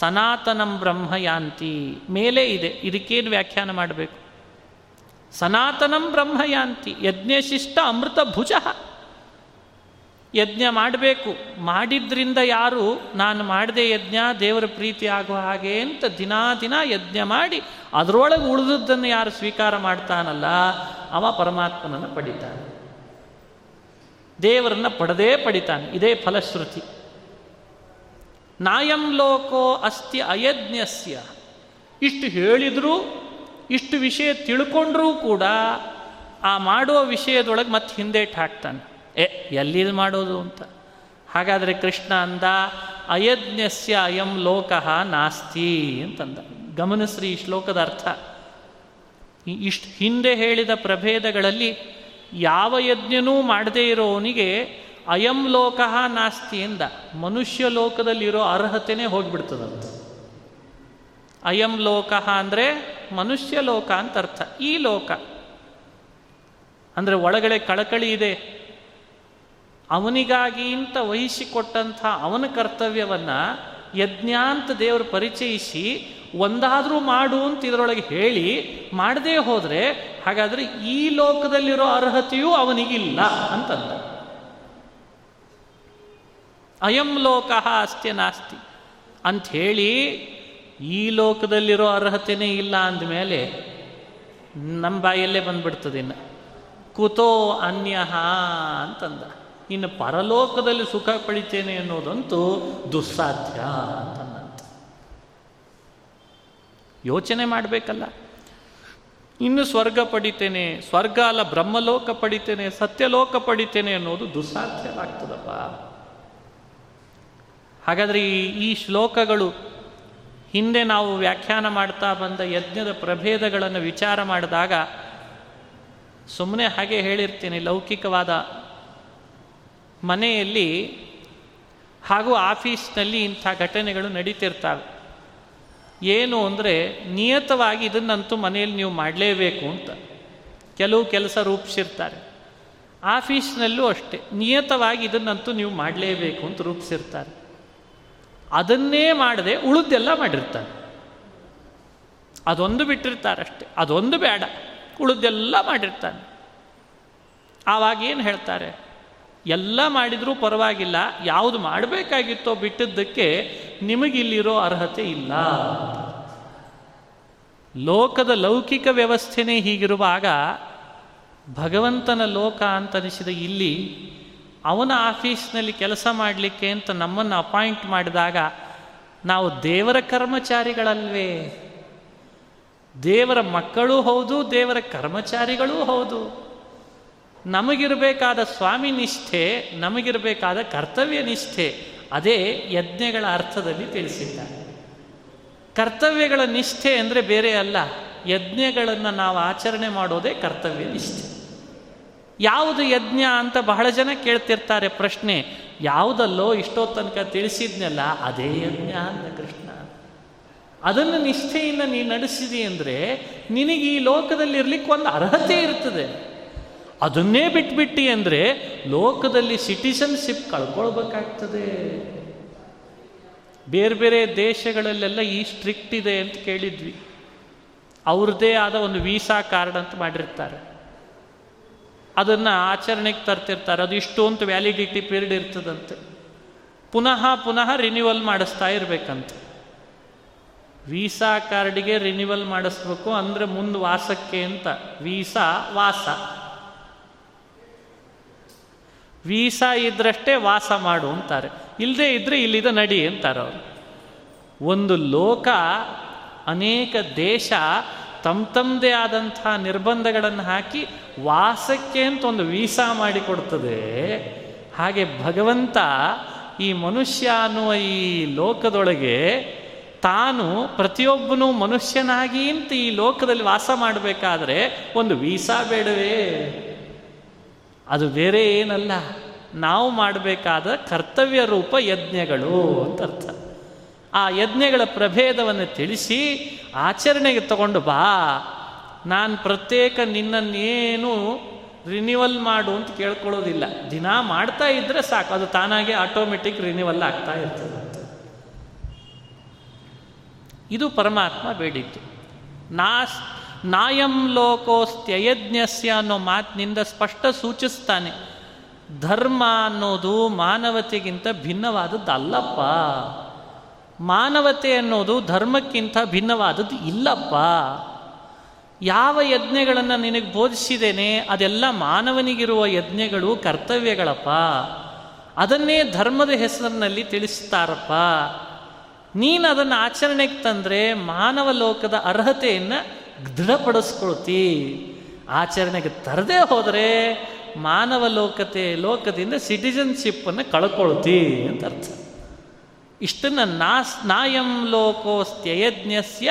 ಸನಾತನಂ ಬ್ರಹ್ಮಯಾಂತಿ. ಮೇಲೆ ಇದೆ, ಇದಕ್ಕೇನು ವ್ಯಾಖ್ಯಾನ ಮಾಡಬೇಕು? ಸನಾತನಂ ಬ್ರಹ್ಮಯಾಂತಿ ಯಜ್ಞಶಿಷ್ಟ ಅಮೃತ ಭುಜ. ಯಜ್ಞ ಮಾಡಬೇಕು. ಮಾಡಿದ್ರಿಂದ ಯಾರು ನಾನು ಮಾಡಿದೆ ಯಜ್ಞ ದೇವರ ಪ್ರೀತಿ ಆಗುವ ಹಾಗೆ ಅಂತ ದಿನಾ ದಿನ ಯಜ್ಞ ಮಾಡಿ ಅದರೊಳಗೆ ಉಳಿದದ್ದನ್ನು ಯಾರು ಸ್ವೀಕಾರ ಮಾಡ್ತಾನಲ್ಲ, ಅವ ಪರಮಾತ್ಮನನ್ನು ಪಡಿತಾನೆ, ದೇವರನ್ನು ಪಡೆದೇ ಪಡಿತಾನೆ. ಇದೇ ಫಲಶ್ರುತಿ. ನಾಯಂ ಲೋಕೋ ಅಸ್ತಿ ಅಯಜ್ಞಸ್ಯ. ಇಷ್ಟು ಹೇಳಿದರೂ ಇಷ್ಟು ವಿಷಯ ತಿಳ್ಕೊಂಡ್ರೂ ಕೂಡ ಆ ಮಾಡುವ ವಿಷಯದೊಳಗೆ ಮತ್ತೆ ಹಿಂದೇಟು ಹಾಕ್ತಾನೆ. ಎಲ್ಲಿದು ಮಾಡೋದು ಅಂತ. ಹಾಗಾದರೆ ಕೃಷ್ಣ ಅಂದ ಅಯಜ್ಞಸ್ಯ ಅಯಂ ಲೋಕಃ ನಾಸ್ತಿ ಅಂತಂದ. ಗಮನಿಸ್ರಿ ಈ ಶ್ಲೋಕದ ಅರ್ಥ. ಇಷ್ಟು ಹಿಂದೆ ಹೇಳಿದ ಪ್ರಭೇದಗಳಲ್ಲಿ ಯಾವ ಯಜ್ಞನೂ ಮಾಡದೇ ಇರೋವನಿಗೆ ಅಯಂ ಲೋಕಃ ನಾಸ್ತಿ ಎಂದ. ಮನುಷ್ಯ ಲೋಕದಲ್ಲಿರೋ ಅರ್ಹತೆನೇ ಹೋಗಿಬಿಡ್ತದಂತ. ಅಯಂ ಲೋಕಃ ಅಂದರೆ ಮನುಷ್ಯ ಲೋಕ ಅಂತ ಅರ್ಥ. ಈ ಲೋಕ ಅಂದರೆ ಒಳಗಡೆ ಕಳಕಳಿ ಇದೆ, ಅವನಿಗಾಗಿ ಅಂತ ವಹಿಸಿಕೊಟ್ಟಂಥ ಅವನ ಕರ್ತವ್ಯವನ್ನು ಯಜ್ಞ ಅಂತ ದೇವರು ಪರಿಚಯಿಸಿ ಒಂದಾದರೂ ಮಾಡು ಅಂತ ಇದರೊಳಗೆ ಹೇಳಿ ಮಾಡದೇ ಹೋದರೆ ಹಾಗಾದರೆ ಈ ಲೋಕದಲ್ಲಿರೋ ಅರ್ಹತೆಯೂ ಅವನಿಗಿಲ್ಲ ಅಂತಂದ. ಅಯಂ ಲೋಕಃ ಅಸ್ತ್ಯ ನಾಸ್ತಿ ಅಂಥೇಳಿ ಈ ಲೋಕದಲ್ಲಿರೋ ಅರ್ಹತೆನೇ ಇಲ್ಲ ಅಂದಮೇಲೆ ನಮ್ಮ ಬಾಯಲ್ಲೇ ಬಂದ್ಬಿಡ್ತದೆ ಇನ್ನು ಕುತೋ ಅನ್ಯಃ ಅಂತಂದ. ಇನ್ನು ಪರಲೋಕದಲ್ಲಿ ಸುಖ ಪಡಿತೇನೆ ಅನ್ನೋದಂತೂ ದುಸ್ಸಾಧ್ಯ ಅಂತಂದಂತ. ಯೋಚನೆ ಮಾಡಬೇಕಲ್ಲ. ಇನ್ನು ಸ್ವರ್ಗ ಪಡಿತೇನೆ, ಸ್ವರ್ಗ ಅಲ್ಲ ಬ್ರಹ್ಮಲೋಕ ಪಡಿತೇನೆ, ಸತ್ಯಲೋಕ ಪಡಿತೇನೆ ಅನ್ನೋದು ದುಸ್ಸಾಧ್ಯವಾಗ್ತದಪ್ಪ. ಹಾಗಾದರೆ ಈ ಶ್ಲೋಕಗಳು ಹಿಂದೆ ನಾವು ವ್ಯಾಖ್ಯಾನ ಮಾಡ್ತಾ ಬಂದ ಯಜ್ಞದ ಪ್ರಭೇದಗಳನ್ನು ವಿಚಾರ ಮಾಡಿದಾಗ ಸುಮ್ಮನೆ ಹಾಗೆ ಹೇಳಿರ್ತೀನಿ, ಲೌಕಿಕವಾದ ಮನೆಯಲ್ಲಿ ಹಾಗೂ ಆಫೀಸ್ನಲ್ಲಿ ಇಂಥ ಘಟನೆಗಳು ನಡೀತಿರ್ತಾವೆ. ಏನು ಅಂದರೆ ನಿಯತವಾಗಿ ಇದನ್ನಂತೂ ಮನೆಯಲ್ಲಿ ನೀವು ಮಾಡಲೇಬೇಕು ಅಂತ ಕೆಲವು ಕೆಲಸ ರೂಪಿಸಿರ್ತಾರೆ. ಆಫೀಸ್ನಲ್ಲೂ ಅಷ್ಟೇ ನಿಯತವಾಗಿ ಇದನ್ನಂತೂ ನೀವು ಮಾಡಲೇಬೇಕು ಅಂತ ರೂಪಿಸಿರ್ತಾರೆ. ಅದನ್ನೇ ಮಾಡದೆ ಉಳಿದೆಲ್ಲ ಮಾಡಿರ್ತಾರೆ. ಅದೊಂದು ಬಿಟ್ಟಿರ್ತಾರಷ್ಟೆ, ಅದೊಂದು ಬೇಡ, ಉಳಿದೆಲ್ಲ ಮಾಡಿರ್ತಾನೆ. ಆವಾಗ ಏನು ಹೇಳ್ತಾರೆ? ಎಲ್ಲ ಮಾಡಿದರೂ ಪರವಾಗಿಲ್ಲ, ಯಾವುದು ಮಾಡಬೇಕಾಗಿತ್ತೋ ಬಿಟ್ಟಿದ್ದಕ್ಕೆ ನಿಮಗಿಲ್ಲಿರೋ ಅರ್ಹತೆ ಇಲ್ಲ. ಲೋಕದ ಲೌಕಿಕ ವ್ಯವಸ್ಥೆನೇ ಹೀಗಿರುವಾಗ ಭಗವಂತನ ಲೋಕ ಅಂತನಿಸಿದ ಇಲ್ಲಿ ಅವನ ಆಫೀಸ್ನಲ್ಲಿ ಕೆಲಸ ಮಾಡಲಿಕ್ಕೆ ಅಂತ ನಮ್ಮನ್ನು ಅಪಾಯಿಂಟ್ ಮಾಡಿದಾಗ ನಾವು ದೇವರ ಕರ್ಮಚಾರಿಗಳಲ್ವೇ? ದೇವರ ಮಕ್ಕಳೂ ಹೌದು, ದೇವರ ಕರ್ಮಚಾರಿಗಳೂ ಹೌದು. ನಮಗಿರಬೇಕಾದ ಸ್ವಾಮಿ ನಿಷ್ಠೆ, ನಮಗಿರಬೇಕಾದ ಕರ್ತವ್ಯ ನಿಷ್ಠೆ, ಅದೇ ಯಜ್ಞಗಳ ಅರ್ಥದಲ್ಲಿ ತಿಳಿಸಿದ್ದಾರೆ. ಕರ್ತವ್ಯಗಳ ನಿಷ್ಠೆ ಅಂದರೆ ಬೇರೆ ಅಲ್ಲ, ಯಜ್ಞಗಳನ್ನು ನಾವು ಆಚರಣೆ ಮಾಡೋದೇ ಕರ್ತವ್ಯ ನಿಷ್ಠೆ. ಯಾವುದು ಯಜ್ಞ ಅಂತ ಬಹಳ ಜನ ಕೇಳ್ತಿರ್ತಾರೆ ಪ್ರಶ್ನೆ. ಯಾವುದಲ್ಲೋ ಇಷ್ಟೋ ತನಕ ತಿಳಿಸಿದ್ನಲ್ಲ ಅದೇ ಯಜ್ಞ ಅಂತ ಕೃಷ್ಣ. ಅದನ್ನು ನಿಷ್ಠೆಯಿಂದ ನೀ ನಡೆಸಿದಿ ಅಂದರೆ ನಿನಗೆ ಈ ಲೋಕದಲ್ಲಿ ಇರ್ಲಿಕ್ಕೆ ಒಂದು ಅರ್ಹತೆ ಇರ್ತದೆ. ಅದನ್ನೇ ಬಿಟ್ಬಿಟ್ಟು ಅಂದರೆ ಲೋಕದಲ್ಲಿ ಸಿಟಿಸನ್ಶಿಪ್ ಕಳ್ಕೊಳ್ಬೇಕಾಗ್ತದೆ. ಬೇರೆ ಬೇರೆ ದೇಶಗಳಲ್ಲೆಲ್ಲ ಈ ಸ್ಟ್ರಿಕ್ಟ್ ಇದೆ ಅಂತ ಕೇಳಿದ್ವಿ. ಅವ್ರದ್ದೇ ಆದ ಒಂದು ವೀಸಾ ಕಾರ್ಡ್ ಅಂತ ಮಾಡಿರ್ತಾರೆ, ಅದನ್ನು ಆಚರಣೆಗೆ ತರ್ತಿರ್ತಾರೆ. ಅದು ಇಷ್ಟು ಅಂತ ವ್ಯಾಲಿಡಿಟಿ ಪೀರಿಯಡ್ ಇರ್ತದಂತೆ, ಪುನಃ ಪುನಃ ರಿನ್ಯೂವಲ್ ಮಾಡಿಸ್ತಾ ಇರಬೇಕಂತೆ. ವೀಸಾ ಕಾರ್ಡಿಗೆ ರಿನ್ಯೂವಲ್ ಮಾಡಿಸ್ಬೇಕು ಅಂದರೆ ಮುಂದೆ ವಾಸಕ್ಕೆ ಅಂತ. ವೀಸಾ ವಾಸ, ವೀಸಾ ಇದ್ರಷ್ಟೇ ವಾಸ ಮಾಡು ಅಂತಾರೆ, ಇಲ್ಲದೆ ಇದ್ದರೆ ಇಲ್ಲಿದ ನಡಿ ಅಂತಾರೆ ಅವರು. ಒಂದು ಲೋಕ, ಅನೇಕ ದೇಶ ತಮ್ಮದೇ ಆದಂಥ ನಿರ್ಬಂಧಗಳನ್ನು ಹಾಕಿ ವಾಸಕ್ಕೆ ಅಂತ ಒಂದು ವೀಸಾ ಮಾಡಿಕೊಡ್ತದೆ. ಹಾಗೆ ಭಗವಂತ ಈ ಮನುಷ್ಯ ಅನ್ನುವ ಈ ಲೋಕದೊಳಗೆ ತಾನು ಪ್ರತಿಯೊಬ್ಬನೂ ಮನುಷ್ಯನಾಗಿ ಅಂತ ಈ ಲೋಕದಲ್ಲಿ ವಾಸ ಮಾಡಬೇಕಾದ್ರೆ ಒಂದು ವೀಸಾ ಬೇಡವೇ? ಅದು ಬೇರೆ ಏನಲ್ಲ, ನಾವು ಮಾಡಬೇಕಾದ ಕರ್ತವ್ಯ ರೂಪ ಯಜ್ಞಗಳು ಅಂತ ಅರ್ಥ. ಆ ಯಜ್ಞಗಳ ಪ್ರಭೇದವನ್ನು ತಿಳಿಸಿ ಆಚರಣೆಗೆ ತಗೊಂಡು ಬಾ. ನಾನು ಪ್ರತ್ಯೇಕ ನಿನ್ನನ್ನೇನು ರಿನ್ಯೂವಲ್ ಮಾಡು ಅಂತ ಕೇಳ್ಕೊಳ್ಳೋದಿಲ್ಲ. ದಿನ ಮಾಡ್ತಾ ಇದ್ದರೆ ಸಾಕು, ಅದು ತಾನಾಗೆ ಆಟೋಮೆಟಿಕ್ ರಿನ್ಯೂವಲ್ ಆಗ್ತಾ ಇರ್ತದೆ. ಇದು ಪರಮಾತ್ಮ ಬೇಡಿದ್ದು. ನಾಯಂ ಲೋಕೋಸ್ತ್ಯಯಜ್ಞಸ್ಯ ಅನ್ನೋ ಮಾತಿನಿಂದ ಸ್ಪಷ್ಟ ಸೂಚಿಸ್ತಾನೆ, ಧರ್ಮ ಅನ್ನೋದು ಮಾನವತೆಗಿಂತ ಭಿನ್ನವಾದದ್ದು ಅಲ್ಲಪ್ಪ, ಮಾನವತೆ ಅನ್ನೋದು ಧರ್ಮಕ್ಕಿಂತ ಭಿನ್ನವಾದದ್ದು ಇಲ್ಲಪ್ಪ. ಯಾವ ಯಜ್ಞಗಳನ್ನು ನಿನಗೆ ಬೋಧಿಸಿದ್ದೇನೆ ಅದೆಲ್ಲ ಮಾನವನಿಗಿರುವ ಯಜ್ಞಗಳು, ಕರ್ತವ್ಯಗಳಪ್ಪ. ಅದನ್ನೇ ಧರ್ಮದ ಹೆಸರಿನಲ್ಲಿ ತಿಳಿಸ್ತಾರಪ್ಪ. ನೀನು ಅದನ್ನು ಆಚರಣೆಗೆ ತಂದರೆ ಮಾನವ ಲೋಕದ ಅರ್ಹತೆಯನ್ನು ದೃಢಪಡಿಸ್ಕೊಳ್ತಿ. ಆಚರಣೆಗೆ ತರದೇ ಹೋದರೆ ಮಾನವ ಲೋಕದಿಂದ ಸಿಟಿಜನ್ಶಿಪ್ಪನ್ನು ಕಳ್ಕೊಳ್ತಿ ಅಂತ ಅರ್ಥ. ಇಷ್ಟನ್ನು ನಾಯಂ ಲೋಕೋಸ್ತ್ಯಯಜ್ಞಸ್ಯ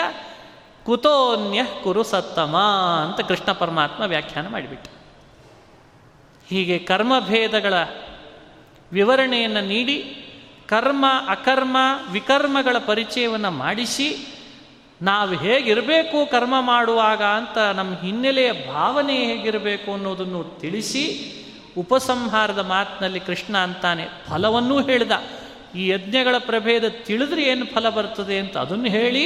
ಕುತೋನ್ಯ ಕುರು ಸತ್ತಮ ಅಂತ ಕೃಷ್ಣ ಪರಮಾತ್ಮ ವ್ಯಾಖ್ಯಾನ ಮಾಡಿಬಿಟ್ಟ. ಹೀಗೆ ಕರ್ಮಭೇದಗಳ ವಿವರಣೆಯನ್ನು ನೀಡಿ ಕರ್ಮ ಅಕರ್ಮ ವಿಕರ್ಮಗಳ ಪರಿಚಯವನ್ನು ಮಾಡಿಸಿ ನಾವು ಹೇಗಿರಬೇಕು ಕರ್ಮ ಮಾಡುವಾಗ ಅಂತ ನಮ್ಮ ಹಿನ್ನೆಲೆಯ ಭಾವನೆ ಹೇಗಿರಬೇಕು ಅನ್ನೋದನ್ನು ತಿಳಿಸಿ ಉಪಸಂಹಾರದ ಮಾತಿನಲ್ಲಿ ಕೃಷ್ಣ ಅಂತಾನೆ ಫಲವನ್ನೂ ಹೇಳಿದ. ಈ ಯಜ್ಞಗಳ ಪ್ರಭೇದ ತಿಳಿದ್ರೆ ಏನು ಫಲ ಬರ್ತದೆ ಅಂತ ಅದನ್ನು ಹೇಳಿ,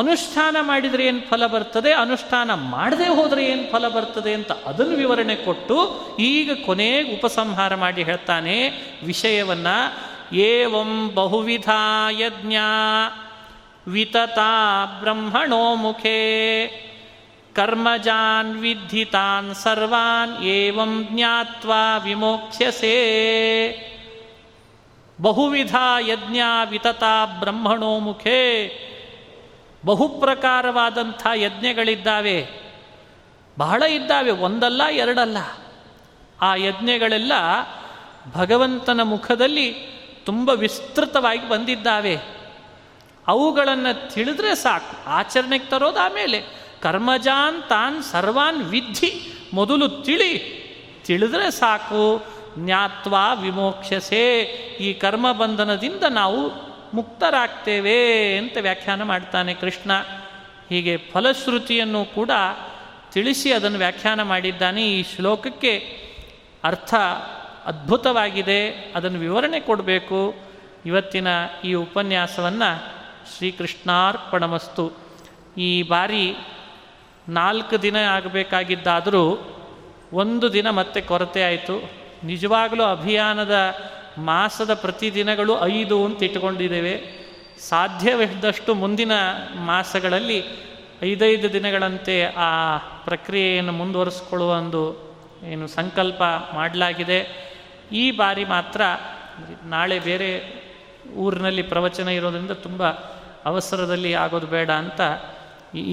ಅನುಷ್ಠಾನ ಮಾಡಿದರೆ ಏನು ಫಲ ಬರ್ತದೆ, ಅನುಷ್ಠಾನ ಮಾಡದೆ ಹೋದರೆ ಏನು ಫಲ ಬರ್ತದೆ ಅಂತ ಅದನ್ನು ವಿವರಣೆ ಕೊಟ್ಟು ಈಗ ಕೊನೆಗೆ ಉಪಸಂಹಾರ ಮಾಡಿ ಹೇಳ್ತಾನೆ ವಿಷಯವನ್ನು. ಏವಂ ಬಹುವಿಧಾ ಯಜ್ಞ ವಿತತಾ ಬ್ರಹ್ಮಣೋ ಮುಖೇ ಕರ್ಮಜಾನ್ ವಿದ್ಧಿತಾನ್ ಸರ್ವಾನ್ ಏವಂ ಜ್ಞಾತ್ವಾ ವಿಮೋಕ್ಷ್ಯಸೇ. ಬಹುವಿಧ ಯಜ್ಞ ವಿತತಾ ಬ್ರಹ್ಮಣೋ ಮುಖೇ, ಬಹುಪ್ರಕಾರವಾದಂಥ ಯಜ್ಞಗಳಿದ್ದಾವೆ, ಬಹಳ ಇದ್ದಾವೆ, ಒಂದಲ್ಲ ಎರಡಲ್ಲ. ಆ ಯಜ್ಞಗಳೆಲ್ಲ ಭಗವಂತನ ಮುಖದಲ್ಲಿ ತುಂಬ ವಿಸ್ತೃತವಾಗಿ ಬಂದಿದ್ದಾವೆ. ಅವುಗಳನ್ನು ತಿಳಿದ್ರೆ ಸಾಕು, ಆಚರಣೆಗೆ ತರೋದು ಆಮೇಲೆ. ಕರ್ಮಜಾನ್ ತಾನ್ ಸರ್ವಾನ್ ವಿದ್ಧಿ, ಮೊದಲು ತಿಳಿದ್ರೆ ಸಾಕು. ಜ್ಞಾತ್ವ ವಿಮೋಕ್ಷಸೆ, ಈ ಕರ್ಮ ಬಂಧನದಿಂದ ನಾವು ಮುಕ್ತರಾಗ್ತೇವೆ ಅಂತ ವ್ಯಾಖ್ಯಾನ ಮಾಡ್ತಾನೆ ಕೃಷ್ಣ. ಹೀಗೆ ಫಲಶ್ರುತಿಯನ್ನು ಕೂಡ ತಿಳಿಸಿ ಅದನ್ನು ವ್ಯಾಖ್ಯಾನ ಮಾಡಿದ್ದಾನೆ. ಈ ಶ್ಲೋಕಕ್ಕೆ ಅರ್ಥ ಅದ್ಭುತವಾಗಿದೆ, ಅದನ್ನು ವಿವರಣೆ ಕೊಡಬೇಕು. ಇವತ್ತಿನ ಈ ಉಪನ್ಯಾಸವನ್ನು ಶ್ರೀಕೃಷ್ಣಾರ್ಪಣಮಸ್ತು. ಈ ಬಾರಿ 4 ದಿನ ಆಗಬೇಕಾಗಿದ್ದಾದರೂ 1 ದಿನ ಮತ್ತೆ ಕೊರತೆ ಆಯಿತು. ನಿಜವಾಗಲೂ ಅಭಿಯಾನದ ಮಾಸದ ಪ್ರತಿದಿನಗಳು 5 ಅಂತ ಇಟ್ಟುಕೊಂಡಿದ್ದೇವೆ. ಸಾಧ್ಯವಿದ್ದಷ್ಟು ಮುಂದಿನ ಮಾಸಗಳಲ್ಲಿ 5 ದಿನಗಳಂತೆ ಆ ಪ್ರಕ್ರಿಯೆಯನ್ನು ಮುಂದುವರಿಸಿಕೊಳ್ಳುವ ಒಂದು ಏನು ಸಂಕಲ್ಪ ಮಾಡಲಾಗಿದೆ. ಈ ಬಾರಿ ಮಾತ್ರ ನಾಳೆ ಬೇರೆ ಊರಿನಲ್ಲಿ ಪ್ರವಚನ ಇರೋದರಿಂದ ತುಂಬ ಅವಸರದಲ್ಲಿ ಆಗೋದು ಬೇಡ ಅಂತ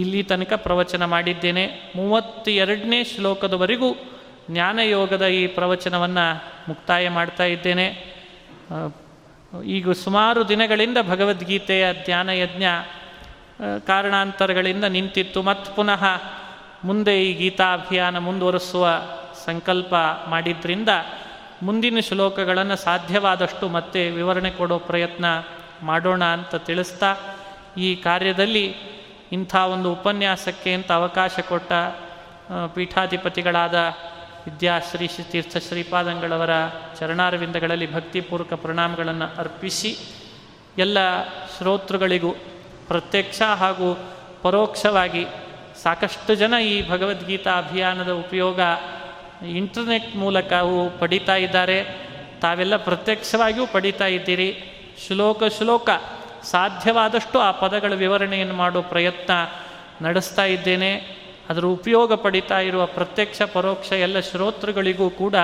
ಇಲ್ಲಿ ತನಕ ಪ್ರವಚನ ಮಾಡಿದ್ದೇನೆ. 32ನೇ ಶ್ಲೋಕದವರೆಗೂ ಜ್ಞಾನಯೋಗದ ಈ ಪ್ರವಚನವನ್ನು ಮುಕ್ತಾಯ ಮಾಡ್ತಾ ಇದ್ದೇನೆ. ಈಗ ಸುಮಾರು ದಿನಗಳಿಂದ ಭಗವದ್ಗೀತೆಯ ಧ್ಯಾನಯಜ್ಞ ಕಾರಣಾಂತರಗಳಿಂದ ನಿಂತಿತ್ತು. ಮತ್ತು ಪುನಃ ಮುಂದೆ ಈ ಗೀತಾಭಿಯಾನ ಮುಂದುವರಿಸುವ ಸಂಕಲ್ಪ ಮಾಡಿದ್ರಿಂದ ಮುಂದಿನ ಶ್ಲೋಕಗಳನ್ನು ಸಾಧ್ಯವಾದಷ್ಟು ಮತ್ತೆ ವಿವರಣೆ ಕೊಡೋ ಪ್ರಯತ್ನ ಮಾಡೋಣ ಅಂತ ತಿಳಿಸ್ತಾ, ಈ ಕಾರ್ಯದಲ್ಲಿ ಇಂಥ ಒಂದು ಉಪನ್ಯಾಸಕ್ಕೆ ಅಂತ ಅವಕಾಶ ಕೊಟ್ಟ ಪೀಠಾಧಿಪತಿಗಳಾದ ವಿದ್ಯಾಶ್ರೀ ತೀರ್ಥ ಶ್ರೀಪಾದಂಗಳವರ ಚರಣಾರವಿಂದಗಳಲ್ಲಿ ಭಕ್ತಿಪೂರ್ವಕ ಪ್ರಣಾಮಗಳನ್ನು ಅರ್ಪಿಸಿ, ಎಲ್ಲ ಶ್ರೋತೃಗಳಿಗೂ ಪ್ರತ್ಯಕ್ಷ ಹಾಗೂ ಪರೋಕ್ಷವಾಗಿ ಸಾಕಷ್ಟು ಜನ ಈ ಭಗವದ್ಗೀತಾ ಅಭಿಯಾನದ ಉಪಯೋಗ ಇಂಟರ್ನೆಟ್ ಮೂಲಕವೂ ಪಡೀತಾ ಇದ್ದಾರೆ. ತಾವೆಲ್ಲ ಪ್ರತ್ಯಕ್ಷವಾಗಿಯೂ ಪಡೀತಾ ಇದ್ದೀರಿ. ಶ್ಲೋಕ ಸಾಧ್ಯವಾದಷ್ಟು ಆ ಪದಗಳ ವಿವರಣೆಯನ್ನು ಮಾಡೋ ಪ್ರಯತ್ನ ನಡೆಸ್ತಾ ಇದ್ದೇನೆ. ಅದರ ಉಪಯೋಗ ಪಡಿತಾ ಇರುವ ಪ್ರತ್ಯಕ್ಷ ಪರೋಕ್ಷ ಎಲ್ಲ ಶ್ರೋತೃಗಳಿಗೂ ಕೂಡ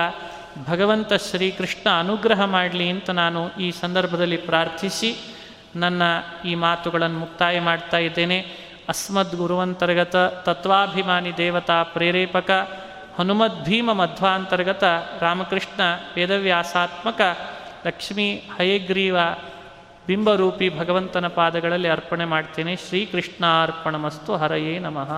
ಭಗವಂತ ಶ್ರೀಕೃಷ್ಣ ಅನುಗ್ರಹ ಮಾಡಲಿ ಅಂತ ನಾನು ಈ ಸಂದರ್ಭದಲ್ಲಿ ಪ್ರಾರ್ಥಿಸಿ ನನ್ನ ಈ ಮಾತುಗಳನ್ನು ಮುಕ್ತಾಯ ಮಾಡ್ತಾ ಇದ್ದೇನೆ. ಅಸ್ಮದ್ಗುರುವಂತರ್ಗತ ತತ್ವಾಭಿಮಾನಿ ದೇವತಾ ಪ್ರೇರೇಪಕ ಹನುಮದ್ಭೀಮ ಮಧ್ವಾಂತರ್ಗತ ರಾಮಕೃಷ್ಣ ವೇದವ್ಯಾಸಾತ್ಮಕ ಲಕ್ಷ್ಮೀ ಹಯಗ್ರೀವ ಬಿಂಬರೂಪಿ ಭಗವಂತನ ಪಾದಗಳಲ್ಲಿ ಅರ್ಪಣೆ ಮಾಡ್ತೇನೆ. ಶ್ರೀಕೃಷ್ಣಾರ್ಪಣಮಸ್ತು. ಹರಯೇ ನಮಃ.